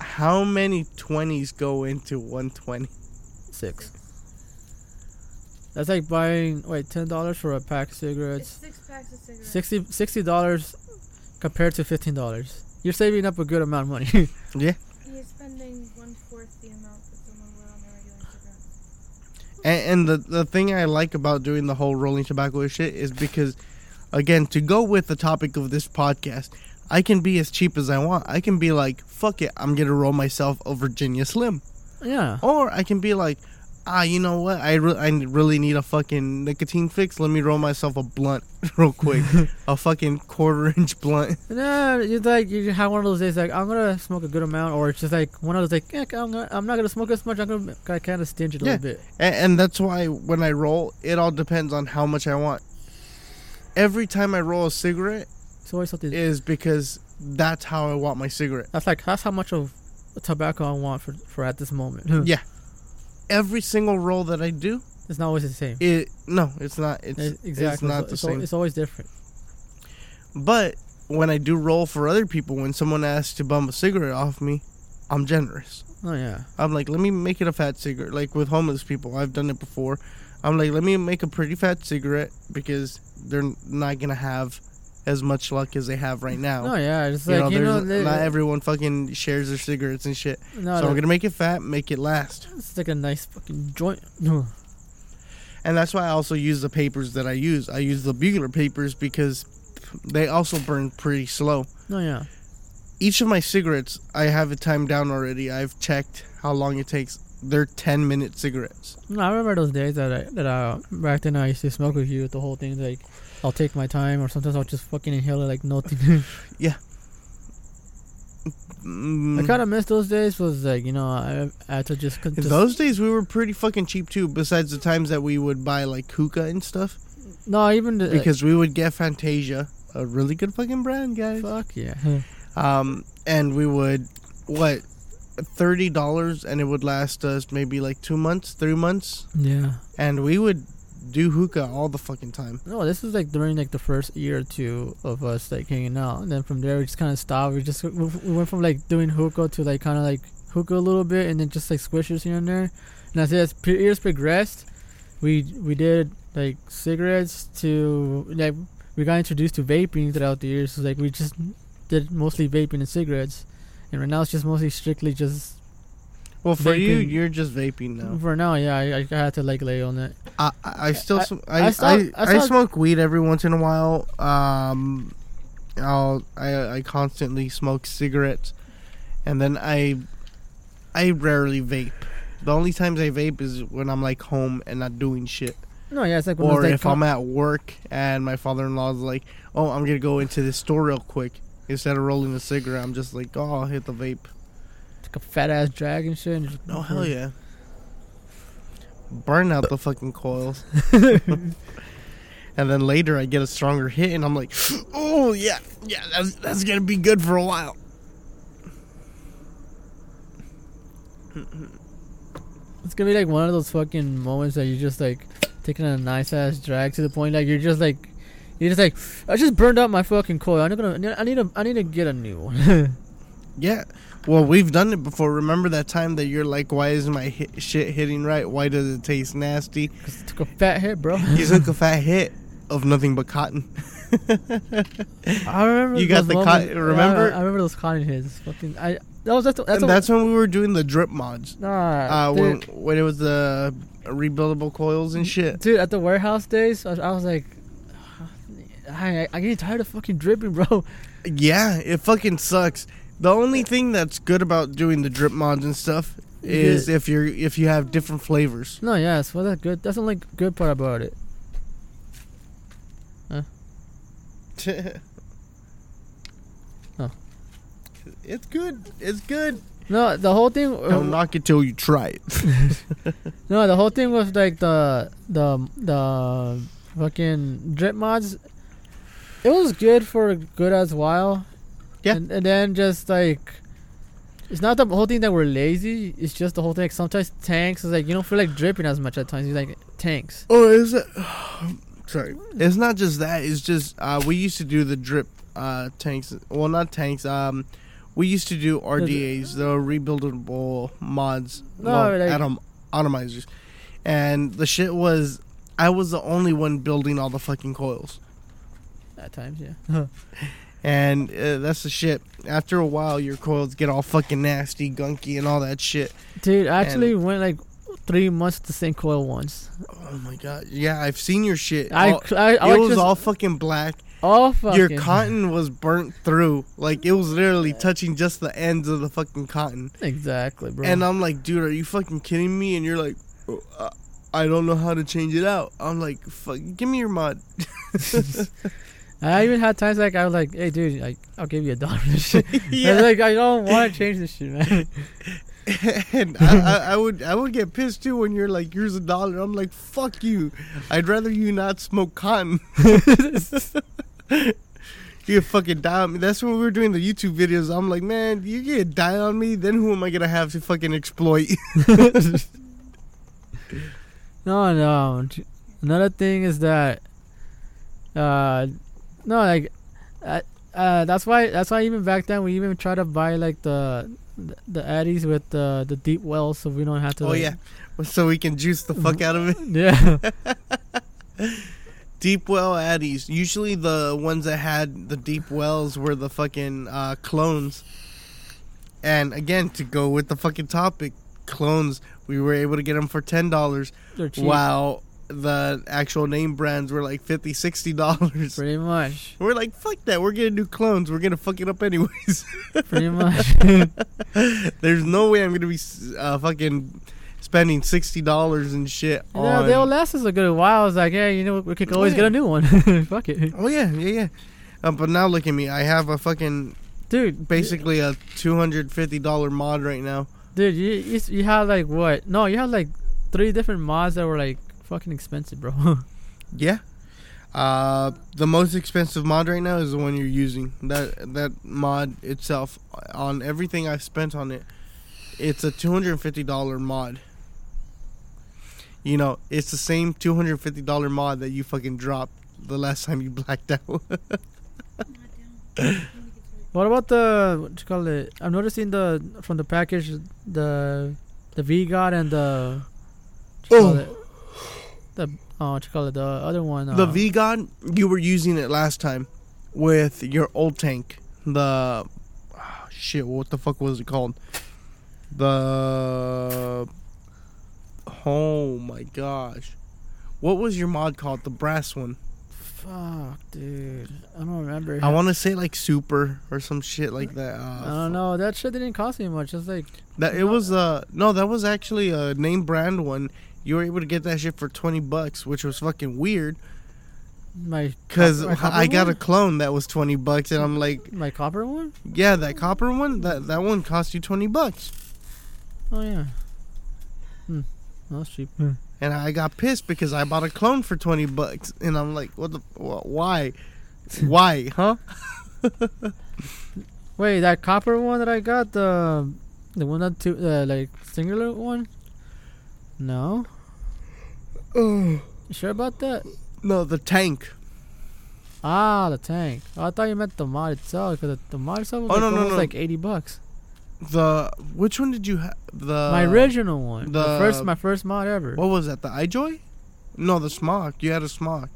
How many twenties go into one twenty? Six. That's like buying, wait, ten dollars for a pack of cigarettes. It's six packs of cigarettes. sixty dollars compared to fifteen dollars. You're saving up a good amount of money. Yeah. You're spending one-fourth the amount that someone would on their regular cigarettes. And, and the, the thing I like about doing the whole rolling tobacco shit is because, again, to go with the topic of this podcast... I can be as cheap as I want. I can be like, fuck it, I'm going to roll myself a Virginia Slim. Yeah. Or I can be like, ah, you know what? I, re- I really need a fucking nicotine fix. Let me roll myself a blunt real quick. A fucking quarter-inch blunt. No, it's like you have one of those days like, I'm going to smoke a good amount. Or it's just like one of those like, eh, I'm, gonna, I'm not going to smoke as much. I'm going to kind of stinge it a yeah. little bit. And, and that's why when I roll, it all depends on how much I want. Every time I roll a cigarette, So always something is because that's how I want my cigarette. That's like that's how much of tobacco I want for, for at this moment. Yeah, every single roll that I do, it's not always the same. It no, it's not. It's exactly it's not it's, the it's, same. It's always different. But when I do roll for other people, when someone asks to bum a cigarette off me, I'm generous. Oh yeah, I'm like, let me make it a fat cigarette. Like with homeless people, I've done it before. I'm like, let me make a pretty fat cigarette because they're not gonna have as much luck as they have right now. Oh, yeah. It's you like, know, you know... They, not everyone fucking shares their cigarettes and shit. No, so we're gonna make it fat, make it last. It's like a nice fucking joint. And that's why I also use the papers that I use. I use the Bugler papers because they also burn pretty slow. Oh, yeah. Each of my cigarettes, I have it timed down already. I've checked how long it takes. They're ten-minute cigarettes. No, I remember those days that I... that I, back then, I used to smoke with you. The whole thing, like... I'll take my time, or sometimes I'll just fucking inhale it like nothing. Yeah. Mm. I kind of miss those days. Was like, you know, I, I had to just, just. Those days we were pretty fucking cheap too. Besides the times that we would buy like hookah and stuff. No, even the, because uh, we would get Fantasia, a really good fucking brand, guys. Fuck yeah. Um, and we would what thirty dollars, and it would last us maybe like two months, three months. Yeah. And we would do hookah all the fucking time. No, this was like during like the first year or two of us like hanging out, and then from there we just kind of stopped. We just we went from like doing hookah to like kind of like hookah a little bit, and then just like squishers here and there. And as as years progressed, we we did like cigarettes to like we got introduced to vaping throughout the years. So like we just did mostly vaping and cigarettes, and right now it's just mostly strictly just. Well, for vaping. you, you're just vaping now. For now, yeah, I, I had to like lay on it. I, I still, I, I, I, I, I, I smoke weed every once in a while. Um, I'll, I, I constantly smoke cigarettes, and then I, I rarely vape. The only times I vape is when I'm like home and not doing shit. No, yeah, it's like when or it's like if com- I'm at work and my father-in-law's like, "Oh, I'm gonna go into this store real quick." Instead of rolling a cigarette, I'm just like, "Oh, I'll hit the vape." A fat ass dragon shit. And just oh hell burn. yeah! Burn out the fucking coils, and then later I get a stronger hit, and I'm like, oh yeah, yeah, that's that's gonna be good for a while. It's gonna be like one of those fucking moments that you're just like taking a nice ass drag to the point like you're just like you're just like I just burned out my fucking coil. I'm not gonna. I need to. I need to get a new one. Yeah. Well, we've done it before. Remember that time that you're like, why is my hit shit hitting right? Why does it taste nasty? Because it took a fat hit, bro. You took a fat hit of nothing but cotton. I remember You got the cotton, remember? Yeah, I remember those cotton hits. Fucking, I, that was, that's, that's, and that's when we were doing the drip mods. Nah. Uh, when, when it was the rebuildable coils and shit. Dude, at the warehouse days, I was, I was like, I, I get tired of fucking dripping, bro. Yeah, it fucking sucks. The only thing that's good about doing the drip mods and stuff is yeah. if you're if you have different flavors. No, yes, well that's good. That's the only good part about it. Huh? Oh, it's good. It's good. No, the whole thing. Don't knock it till you try it. No, the whole thing with like the the the fucking drip mods. It was good for a good as while. Yeah, and, and then just like. It's not the whole thing that we're lazy. It's just the whole thing. Like sometimes tanks is like you don't feel like dripping as much at times. You like tanks. Oh, is it? Sorry, it's not just that. It's just uh, we used to do the drip uh, tanks. Well, not tanks. Um, we used to do R D As, the rebuildable mods, no, well, like, atom atomizers, and the shit was I was the only one building all the fucking coils. At times, yeah. And uh, that's the shit. After a while, your coils get all fucking nasty, gunky, and all that shit. Dude, I actually and went like three months to the same coil once. Oh my god! Yeah, I've seen your shit. I, all, I, I it was just, all fucking black. All fucking. Your cotton was burnt through. Like it was literally touching just the ends of the fucking cotton. Exactly, bro. And I'm like, dude, are you fucking kidding me? And you're like, oh, uh, I don't know how to change it out. I'm like, fuck, give me your mod. I even had times like I was like, "Hey, dude, like I'll give you a dollar for this shit." Yeah. I was like, I don't want to change this shit, man. And I, I, I would, I would get pissed too when you're like, "Here's a dollar." I'm like, "Fuck you! I'd rather you not smoke cotton." You fucking die on me. That's when we were doing the YouTube videos. I'm like, man, you get die on me, then who am I gonna have to fucking exploit? no, no. Another thing is that, uh. No, like, uh, uh, that's why. That's why even back then we even tried to buy like the the, the Addies with the the deep wells, so we don't have to. Oh like, yeah, so we can juice the fuck out of it. Yeah. Deep well Addies. Usually the ones that had the deep wells were the fucking uh, clones. And again, to go with the fucking topic, clones. We were able to get them for ten dollars. They're cheap. Wow. The actual name brands were like fifty dollars, sixty dollars. Pretty much. We're like, fuck that. We're getting new clones. We're going to fuck it up anyways. Pretty much. There's no way I'm going to be uh, fucking spending sixty dollars and shit yeah, on. Yeah, they'll last us a good while. I was like, yeah, you know, we could always yeah. get a new one. Fuck it. Oh, yeah, yeah, yeah. Uh, but now look at me. I have a fucking. Dude. Basically yeah. a two hundred fifty dollars mod right now. Dude, you, you, you have like what? No, you have like three different mods that were like. Fucking expensive, bro. Yeah, uh, the most expensive mod right now is the one you're using. That that mod itself, on everything I've spent on it, it's a two hundred fifty dollars mod. You know, it's the same two hundred fifty dollars mod that you fucking dropped the last time you blacked out. What about the what you call it? I'm noticing the from the package the the V-God and the what you call it? The oh, what you call it? The other one. Uh, the V-God, you were using it last time with your old tank. The oh, shit, what the fuck was it called? The oh my gosh, what was your mod called? The brass one. Fuck, dude, I don't remember. I want to say like super or some shit like that. Uh, I don't know. That shit didn't cost me much. It's like that. It know. was uh no, that was actually a name brand one. You were able to get that shit for twenty bucks, which was fucking weird. My Because I got one? a clone that was twenty bucks, and I'm like... My copper one? Yeah, that copper one, that, that one cost you twenty bucks. Oh, yeah. Hmm. That was cheap. Hmm. And I got pissed because I bought a clone for twenty bucks, and I'm like, what the... Why? Why, huh? Wait, that copper one that I got, the... The one that... Two, uh, like, singular one? No. Oh. You sure about that? No, the tank. Ah, the tank. Oh, I thought you meant the mod itself, because the mod itself was oh, like, no, no, no. like eighty bucks. The which one did you have? The my original one. The, the first, my first mod ever. What was that? The iJoy? No, the Smok. You had a Smok.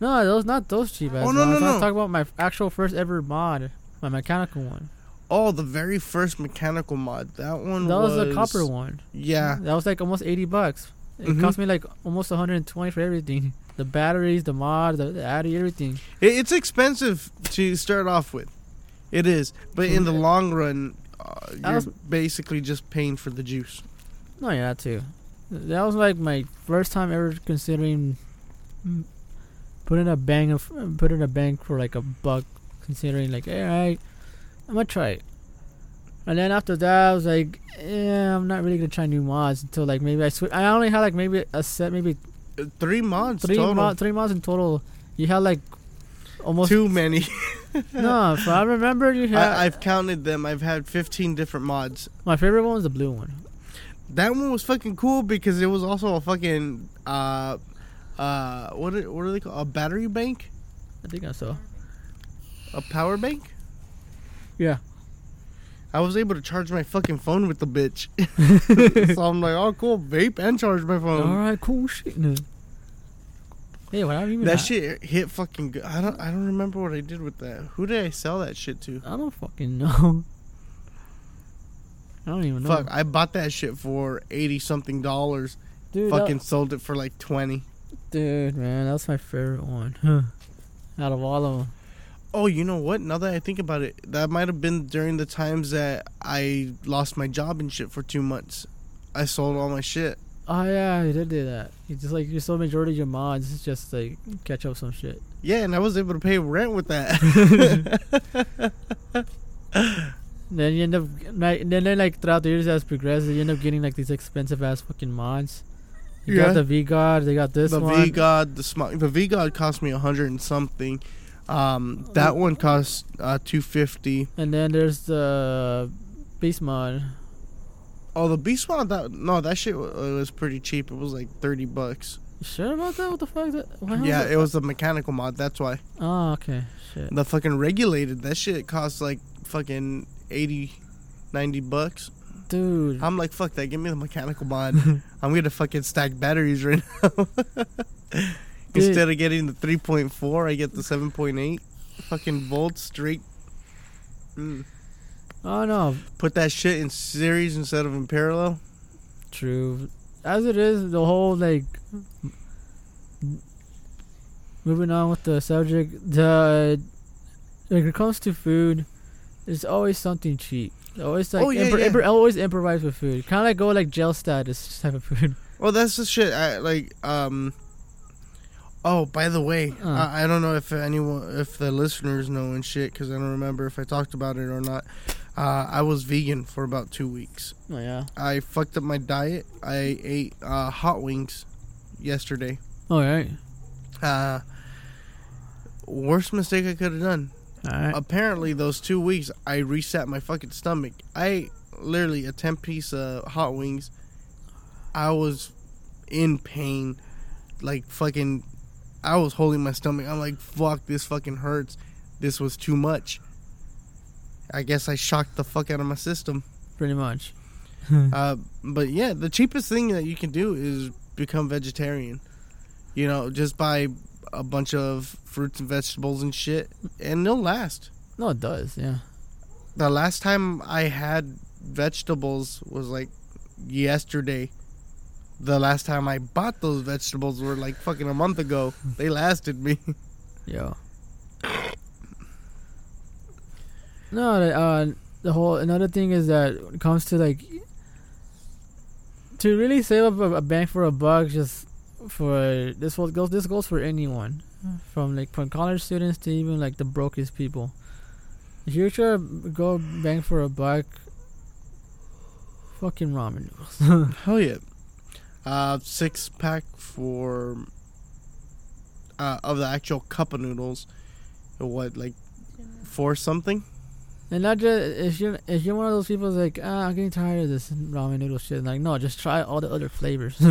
No, those not those cheap ass. Oh no, mods. no, no. I was no. talking about my actual first ever mod, my mechanical one. Oh, the very first mechanical mod. That one that was... That was the copper one. Yeah. That was like almost eighty bucks. It mm-hmm. cost me like almost one hundred twenty for everything. The batteries, the mod, the, the addy, everything. It, it's expensive to start off with. It is. But mm-hmm. in the long run, uh, you're was, basically just paying for the juice. No, yeah, that too. That was like my first time ever considering putting a bang, of, putting a bang for like a buck. Considering like, hey, all right. I'm going to try it. And then after that, I was like, yeah, I'm not really gonna try new mods until like maybe I switch. I only had like maybe a set, maybe three mods. Three total. Mo- three mods in total. You had like almost too many. No, if I remember, you had. I, I've counted them. I've had fifteen different mods. My favorite one was the blue one. That one was fucking cool because it was also a fucking uh, uh, what are, what are they called? A battery bank? I think I saw. A power bank? Yeah. I was able to charge my fucking phone with the bitch. So I'm like, oh, cool, vape and charge my phone. All right, cool shit. No. Hey, what I even that not? Shit hit fucking good. I don't, I don't remember what I did with that. Who did I sell that shit to? I don't fucking know. I don't even know. Fuck, I bought that shit for eighty something dollars. Dude, fucking that, sold it for like twenty. Dude, man, that was my favorite one. Huh. Out of all of them. Oh, you know what? Now that I think about it, that might have been during the times that I lost my job and shit for two months. I sold all my shit. Oh, yeah, you did do that. You just, like, you sold majority of your mods. It's just, like, catch up some shit. Yeah, and I was able to pay rent with that. Then you end up, like, then, like, throughout the years as progresses, you end up getting, like, these expensive-ass fucking mods. You yeah. got the V-God, they got this the one. The V-God, the Smok. The V-God cost me a hundred and something. Um, that one costs uh, two hundred fifty dollars. And then there's the Beast mod. Oh, the Beast mod? That, no, that shit w- was pretty cheap. It was like thirty bucks. You sure about that? What the fuck? That, yeah, was it was the mechanical mod. That's why. Oh, okay. Shit. The fucking regulated. That shit costs like fucking eighty, ninety bucks. Dude. I'm like, fuck that. Give me the mechanical mod. I'm going to fucking stack batteries right now. Dude. Instead of getting the three point four, I get the seven point eight. Fucking volt straight. Mm. Oh, no. Put that shit in series instead of in parallel. True. As it is, the whole, like... Moving on with the subject. The, like, when it comes to food, there's always something cheap. Always, like, oh, yeah, impro- yeah. Impro- always improvise with food. Kind of like go, like, jail status type of food. Well, that's the shit. I, like, um... Oh, by the way, uh. I, I don't know if anyone, if the listeners know and shit, because I don't remember if I talked about it or not. Uh, I was vegan for about two weeks. Oh, yeah. I fucked up my diet. I ate uh, hot wings yesterday. All right. Uh, worst mistake I could have done. All right. Apparently, those two weeks, I reset my fucking stomach. I ate literally a ten-piece of hot wings. I was in pain, like fucking... I was holding my stomach. I'm like, fuck, this fucking hurts. This was too much. I guess I shocked the fuck out of my system. Pretty much. uh, but yeah, the cheapest thing that you can do is become vegetarian. You know, just buy a bunch of fruits and vegetables and shit, and it'll last. No, it does, yeah. The last time I had vegetables was like yesterday. The last time I bought those vegetables were like fucking a month ago. They lasted me. Yeah. No, uh, the whole another thing is that when it comes to like to really save up a, a bang for a buck, just for this goes this goes for anyone, from like from college students to even like the brokest people. If you're trying to go bang for a buck, fucking ramen noodles. Hell yeah. Uh, six pack for uh, of the actual cup of noodles. What, like four something? And not just if you're if you're one of those people that's like, ah, I'm getting tired of this ramen noodle shit. Like, no, just try all the other flavors.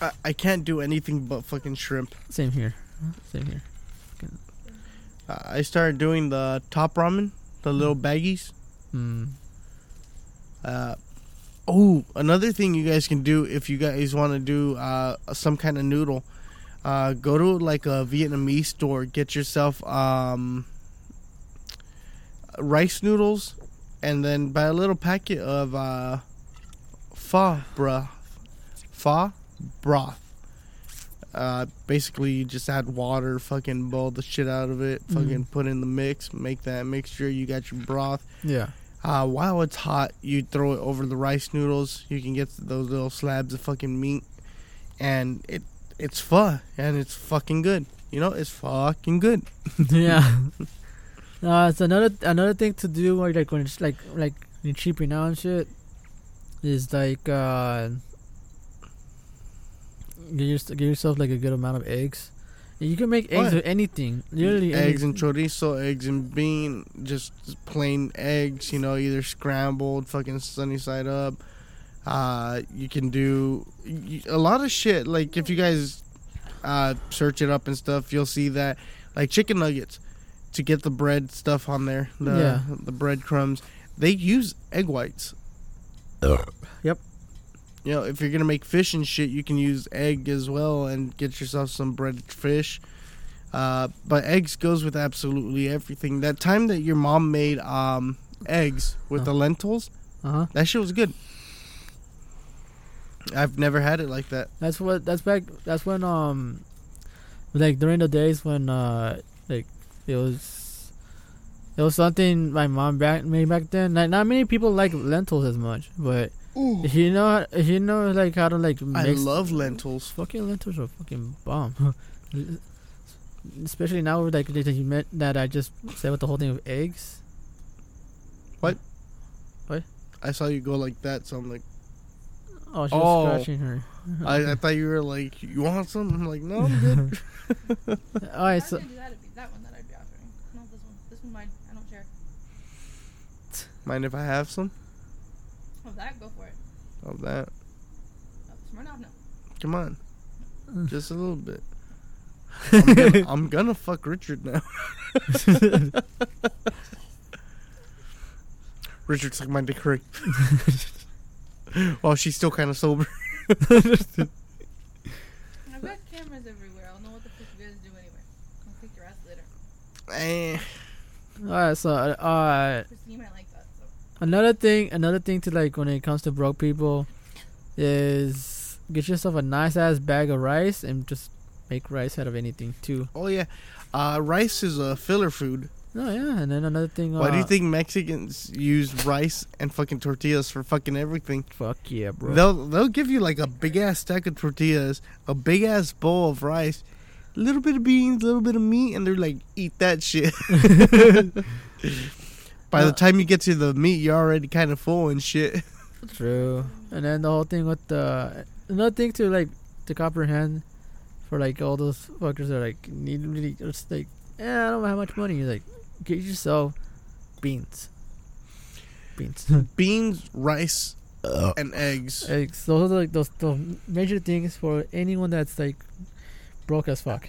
I, I can't do anything but fucking shrimp. Same here. Same here. Uh, I started doing the top ramen, the mm. little baggies. Mm. Uh. Oh, another thing you guys can do if you guys want to do uh, some kind of noodle, uh, go to like a Vietnamese store, get yourself um, rice noodles, and then buy a little packet of uh, pho broth. Pho broth. Uh, basically, you just add water, fucking boil the shit out of it, fucking mm-hmm. put in the mix, make that mixture. You got your broth. Yeah. Uh, while it's hot, you throw it over the rice noodles. You can get those little slabs of fucking meat, and it it's pho, and it's fucking good. You know, it's fucking good. Yeah. Uh, it's another another thing to do, like when it's like like and cheaper now and shit is like uh, get, your, get yourself like a good amount of eggs. You can make eggs what? With anything, literally. Eggs anything. And chorizo, eggs and bean, just plain eggs. You know, either scrambled, fucking sunny side up. Uh, you can do you, a lot of shit. Like if you guys uh, search it up and stuff, you'll see that like chicken nuggets to get the bread stuff on there. The, yeah, the breadcrumbs. They use egg whites. Ugh. Yep. You know, if you're gonna make fish and shit, you can use egg as well and get yourself some breaded fish. Uh, but eggs goes with absolutely everything. That time that your mom made um, eggs with uh-huh. the lentils, uh-huh. that shit was good. I've never had it like that. That's what. That's back. That's when um, like during the days when uh, like it was, it was something my mom back made back then. Like, not many people like lentils as much, but. Ooh. You know, you know, like how to like. Mix. I love lentils. Fucking lentils are fucking bomb, especially now with like you meant that I just said with the whole thing of eggs. What? What? I saw you go like that, so I'm like. Oh, she was oh, scratching her. I, I thought you were like, you want some? I'm like, no, I'm good. All right, so. I do that. It'd be that one that I'd be offering. No, this one. This one's mine. I don't care. Mind if I have some? Of that, go for it. Of that. Smirnoff, no. Come on. Just a little bit. I'm gonna, I'm gonna fuck Richard now. Richard's like my dick ring. Well, she's still kind of sober. I've got cameras everywhere. I'll know what the fuck you guys do anyway. I'll kick your ass later. Eh. Alright, so, uh. Christine might like that. Another thing, another thing to like when it comes to broke people is get yourself a nice ass bag of rice and just make rice out of anything too. Oh yeah, uh, rice is a filler food. Oh yeah, and then another thing. Why uh, do you think Mexicans use rice and fucking tortillas for fucking everything? Fuck yeah, bro. They'll they'll give you like a big ass stack of tortillas, a big ass bowl of rice, a little bit of beans, a little bit of meat, and they're like, eat that shit. By the time you get to the meat, you're already kind of full and shit. True. And then the whole thing with the... Another thing to, like, to comprehend for, like, all those fuckers that are, like, need really just, like, eh, I don't have much money. You're like, get yourself beans. Beans. Beans, rice, uh, and eggs. Eggs. Those are, like, those, those major things for anyone that's, like, broke as fuck.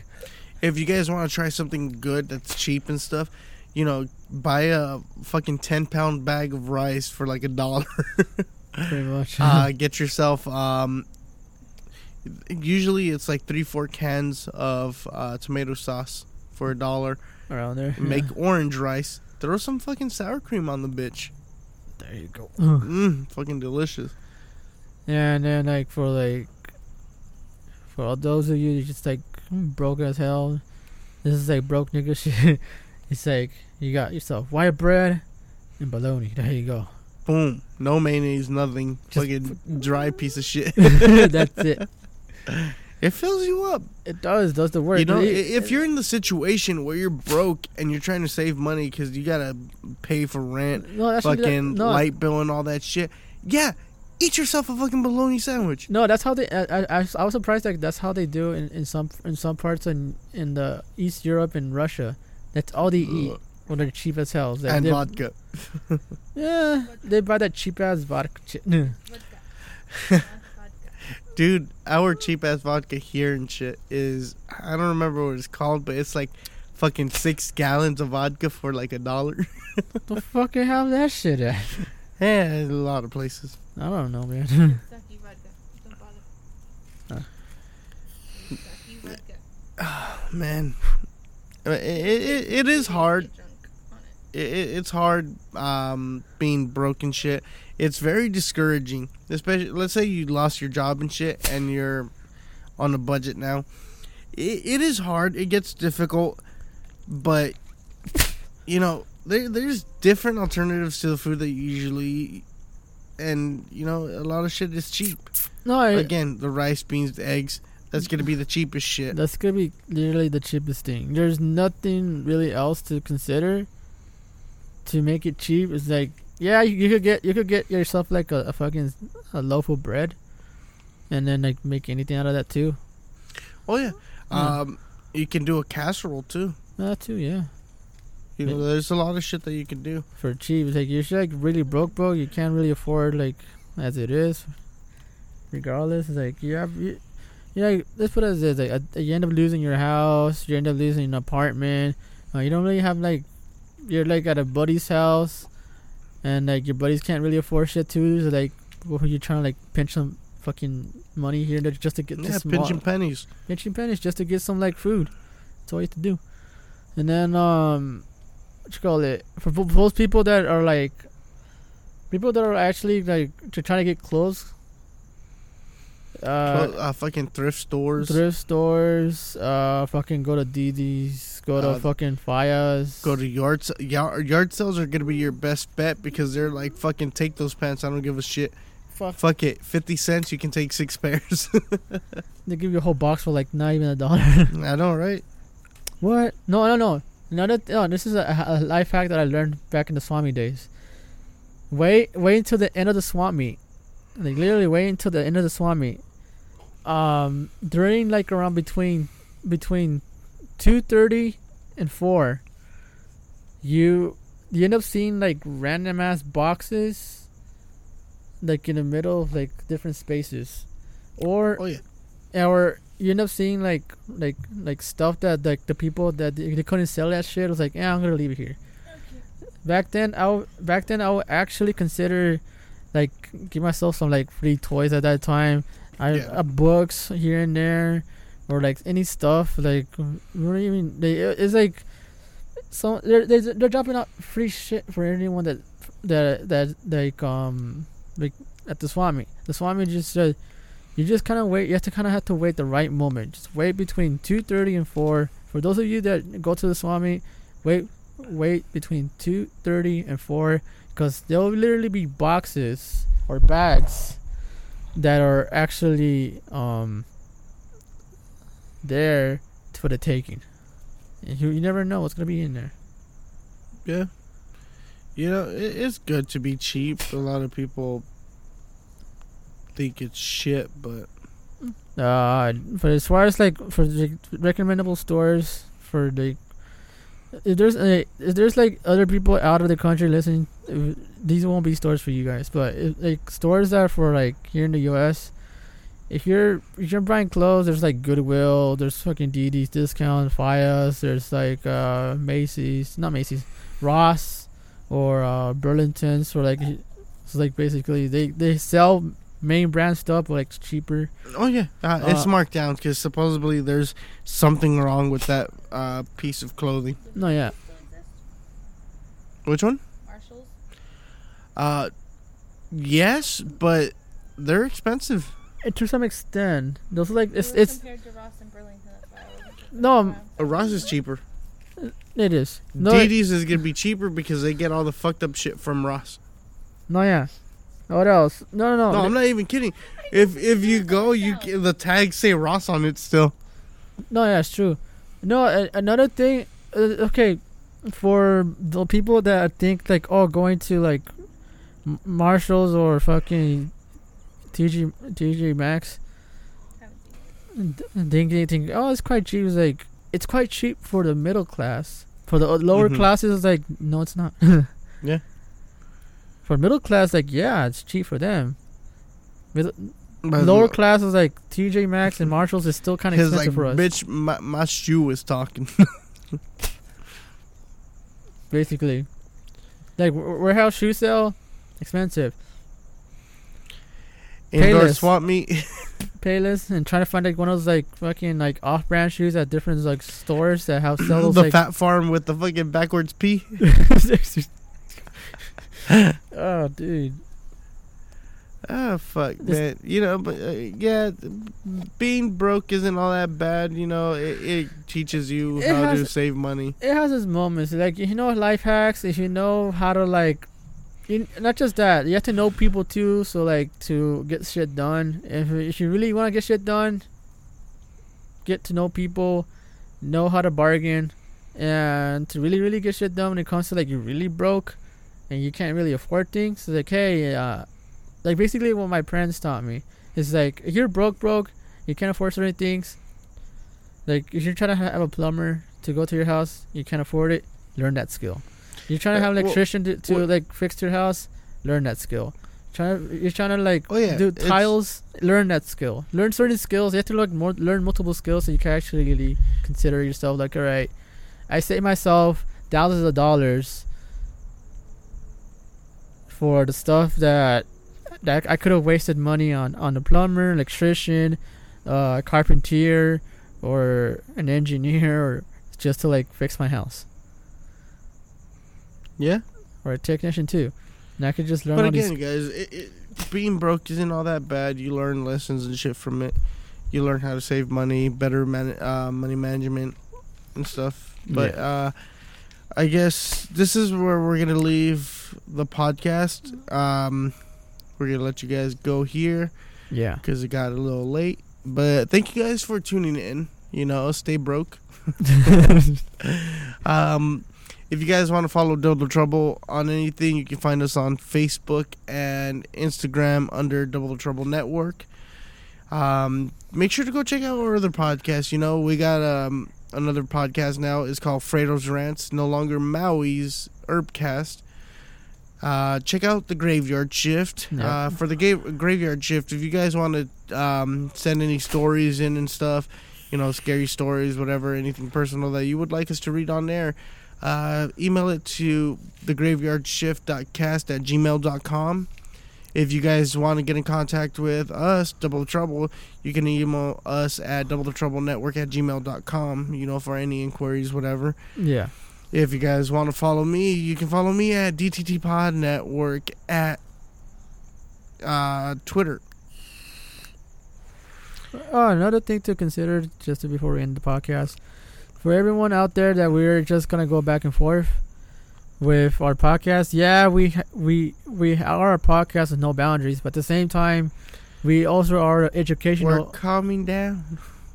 If you guys want to try something good that's cheap and stuff... You know, buy a fucking ten pound bag of rice for like a dollar. Pretty much. uh, get yourself, um, usually it's like three, four cans of uh, tomato sauce for a dollar. Around there. Make yeah. orange rice. Throw some fucking sour cream on the bitch. There you go. Mmm, fucking delicious. Yeah, and then like for like, for all those of you that just like broke as hell, this is like broke nigga shit. It's like, you got yourself white bread and bologna. There you go. Boom. No mayonnaise, nothing. Just fucking dry piece of shit. That's it. It fills you up. It does. Does the work. You know, it, if you're in the situation where you're broke and you're trying to save money because you got to pay for rent, no, fucking like, no. light bill and all that shit, yeah, eat yourself a fucking bologna sandwich. No, that's how they... I, I, I was surprised like that's how they do in, in some in some parts in, in the East Europe and Russia. That's all they eat when they're cheap as hell. Like and vodka. Yeah, they buy that cheap ass vodka. Vodka. Dude, our cheap ass vodka here and shit is, I don't remember what it's called, but it's like fucking six gallons of vodka for like a dollar. What the fuck they have that shit at? Yeah, a lot of places. I don't know, man. Sake vodka. Don't bother. Sake vodka. Oh, man. It, it, it is hard. It, it's hard um, being broke and shit. It's very discouraging. Especially, let's say you lost your job and shit, and you're on a budget now. It, it is hard. It gets difficult, but you know there there's different alternatives to the food that you usually eat, and you know a lot of shit is cheap. No, I, again, the rice, beans, the eggs. That's going to be the cheapest shit. That's going to be literally the cheapest thing. There's nothing really else to consider to make it cheap. It's like Yeah, you, you could get you could get yourself like a, a fucking a loaf of bread, and then like make anything out of that too. Oh yeah, yeah. Um, you can do a casserole too. That too, yeah. You know, there's a lot of shit that you can do for cheap. It's like you're like really broke, bro. You can't really afford like as it is. Regardless, it's like you have you, you know. Let's put it as this: like uh, you end up losing your house, you end up losing an apartment. Uh, you don't really have like you're like at a buddy's house, and like your buddies can't really afford shit too. So like, what are you trying to like pinch some fucking money here just to get yeah, this pinching pennies, pinching pennies just to get some like food. That's all you have to do. And then um. What you call it? For most people that are like, people that are actually like to try to get clothes, uh, uh, fucking thrift stores, thrift stores, uh, fucking go to D D's, go to uh, fucking Fias, go to yard sales. Yard, yard sales are gonna be your best bet because they're like fucking take those pants. I don't give a shit. Fuck, Fuck it. Fifty cents, you can take six pairs. They give you a whole box for like not even a dollar. I know, right? What? No, no, no. Another th- oh, this is a, a life hack that I learned back in the swap meet days. Wait, wait until the end of the swap meet. Like literally, wait until the end of the swap meet. Um, during like around between between two thirty and four, you you end up seeing like random ass boxes, like in the middle of like different spaces, or oh yeah, or. You end up seeing like like like stuff that like the people that they, they couldn't sell that shit. I was like, yeah, I'm gonna leave it here. Okay. Back then, I w- back then I would actually consider like give myself some like free toys at that time. I yeah. uh, books here and there, or like any stuff like what do you mean? They, it's like so they're they're they're dropping out free shit for anyone that that that like um like at the swap meet. The swap meet just said. Uh, You just kind of wait. You have to kind of have to wait the right moment. Just wait between two thirty and four. For those of you that go to the swap meet, wait, wait between two thirty and four because there'll literally be boxes or bags that are actually um there for the taking. And you, you never know what's gonna be in there. Yeah, you know it, it's good to be cheap. A lot of people. Think it's shit, but uh, but as far as like for the recommendable stores for the if there's a, if there's like other people out of the country listening, these won't be stores for you guys. But if, like stores that are for like here in the U S, if you're if you're buying clothes, there's like Goodwill, there's fucking D D's Discount, Fias, there's like uh, Macy's, not Macy's, Ross or uh, Burlington's, or like it's like basically they they sell. Main brand stuff, but like cheaper. Oh yeah, uh, uh, it's marked down because supposedly there's something wrong with that uh, piece of clothing. No, yeah. Which one? Marshalls. Uh, yes, but they're expensive. And to some extent, those are like it's it it's. Compared to Ross and Burlington, no, uh, Ross is cheaper. It is. No, D D's it, is gonna be cheaper because they get all the fucked up shit from Ross. No, yeah. What else? No, no, no. No, I'm not even kidding. If if you go, you the tags say Ross on it still. No, yeah, it's true. No, uh, another thing. Uh, okay, for the people that think like, oh, going to like Marshalls or fucking T J Maxx, think they think, oh, it's quite cheap. It's like it's quite cheap for the middle class. For the lower mm-hmm. classes, it's like no, it's not. Yeah. For middle class, like, yeah, it's cheap for them. Middle, lower class is like T J Maxx and Marshalls is still kind of expensive like, for us. Bitch, my, my shoe is talking. Basically. Like, warehouse shoe sale, expensive. Indoor swap meet. Payless and trying to find like one of those like fucking like off-brand shoes at different like stores that have sell those, the like, fat farm with the fucking backwards P. Oh, dude. Oh, fuck, man. You know, but uh, yeah, being broke isn't all that bad. You know, it, it teaches you it how has, to save money. It has its moments. Like, you know, life hacks. If you know how to, like, you, not just that. You have to know people, too. So, like, to get shit done. If, if you really want to get shit done, get to know people, know how to bargain. And to really, really get shit done when it comes to, like, you're really broke. and you can't really afford things. So like, hey, uh, like basically what my friends taught me is like, if you're broke, broke, you can't afford certain things. Like if you're trying to have a plumber to go to your house, you can't afford it. Learn that skill. You're trying to have an electrician well, to, to well, like fix your house. Learn that skill. Trying to, you're trying to like oh yeah, do tiles. Learn that skill. Learn certain skills. You have to like more, learn multiple skills so you can actually really consider yourself like, all right, I saved myself thousands of dollars for the stuff that that I could have wasted money on on the plumber, electrician, uh, carpenter, or an engineer, or just to like fix my house. Yeah, or a technician too. And I could just learn. But all again, these guys, it, it, being broke isn't all that bad. You learn lessons and shit from it. You learn how to save money, better man, uh, money management and stuff. But yeah. uh, I guess this is where we're gonna leave the podcast. Um, we're gonna let you guys go here. Yeah, because it got a little late. But thank you guys for tuning in. You know, stay broke. um. If you guys want to follow Dildo Trouble on anything, you can find us on Facebook and Instagram under Double Trouble Network. Um, make sure to go check out our other podcasts. You know, we got um, another podcast now. It's called Fredo's Rants, no longer Maui's Herbcast. Uh, check out The Graveyard Shift. Yep. Uh, for The ga- Graveyard Shift, if you guys want to um, send any stories in and stuff, you know, scary stories, whatever, anything personal that you would like us to read on there, Uh, email it to the graveyard shift dot cast at gmail dot com. If you guys want to get in contact with us, Double Trouble, you can email us at double trouble network at gmail dot com, you know, for any inquiries, whatever. Yeah. If you guys want to follow me, you can follow me at D T T Pod Network at uh, Twitter. Oh, another thing to consider just before we end the podcast. For everyone out there that we're just going to go back and forth with our podcast, yeah, we we we are a podcast with no boundaries, but at the same time, we also are educational. We're calming down.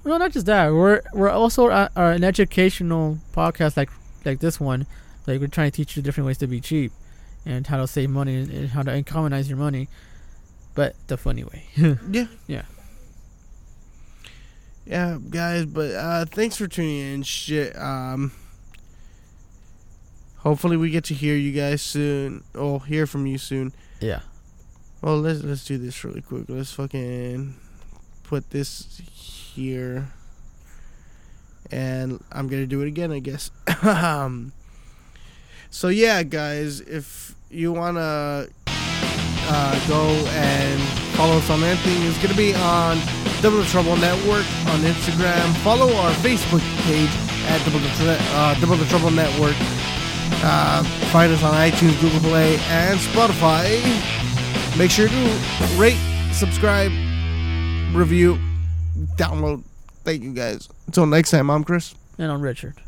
No, not just that. We're we're also a, are an educational podcast like, like this one. Like, we're trying to teach you different ways to be cheap and how to save money and how to economize your money, but the funny way. Yeah. Yeah. Yeah, guys, but uh, thanks for tuning in. Shit, um, hopefully we get to hear you guys soon. Oh, hear from you soon. Yeah. Well, let's let's do this really quick. Let's fucking put this here, and I'm gonna do it again, I guess. um. So yeah, guys, if you wanna uh, go and follow us on anything, it's gonna be on Double Trouble Network on Instagram. Follow our Facebook page at Double the, uh, Double the Trouble Network. Uh, find us on iTunes, Google Play, and Spotify. Make sure to rate, subscribe, review, download. Thank you, guys. Until next time, I'm Chris. And I'm Richard.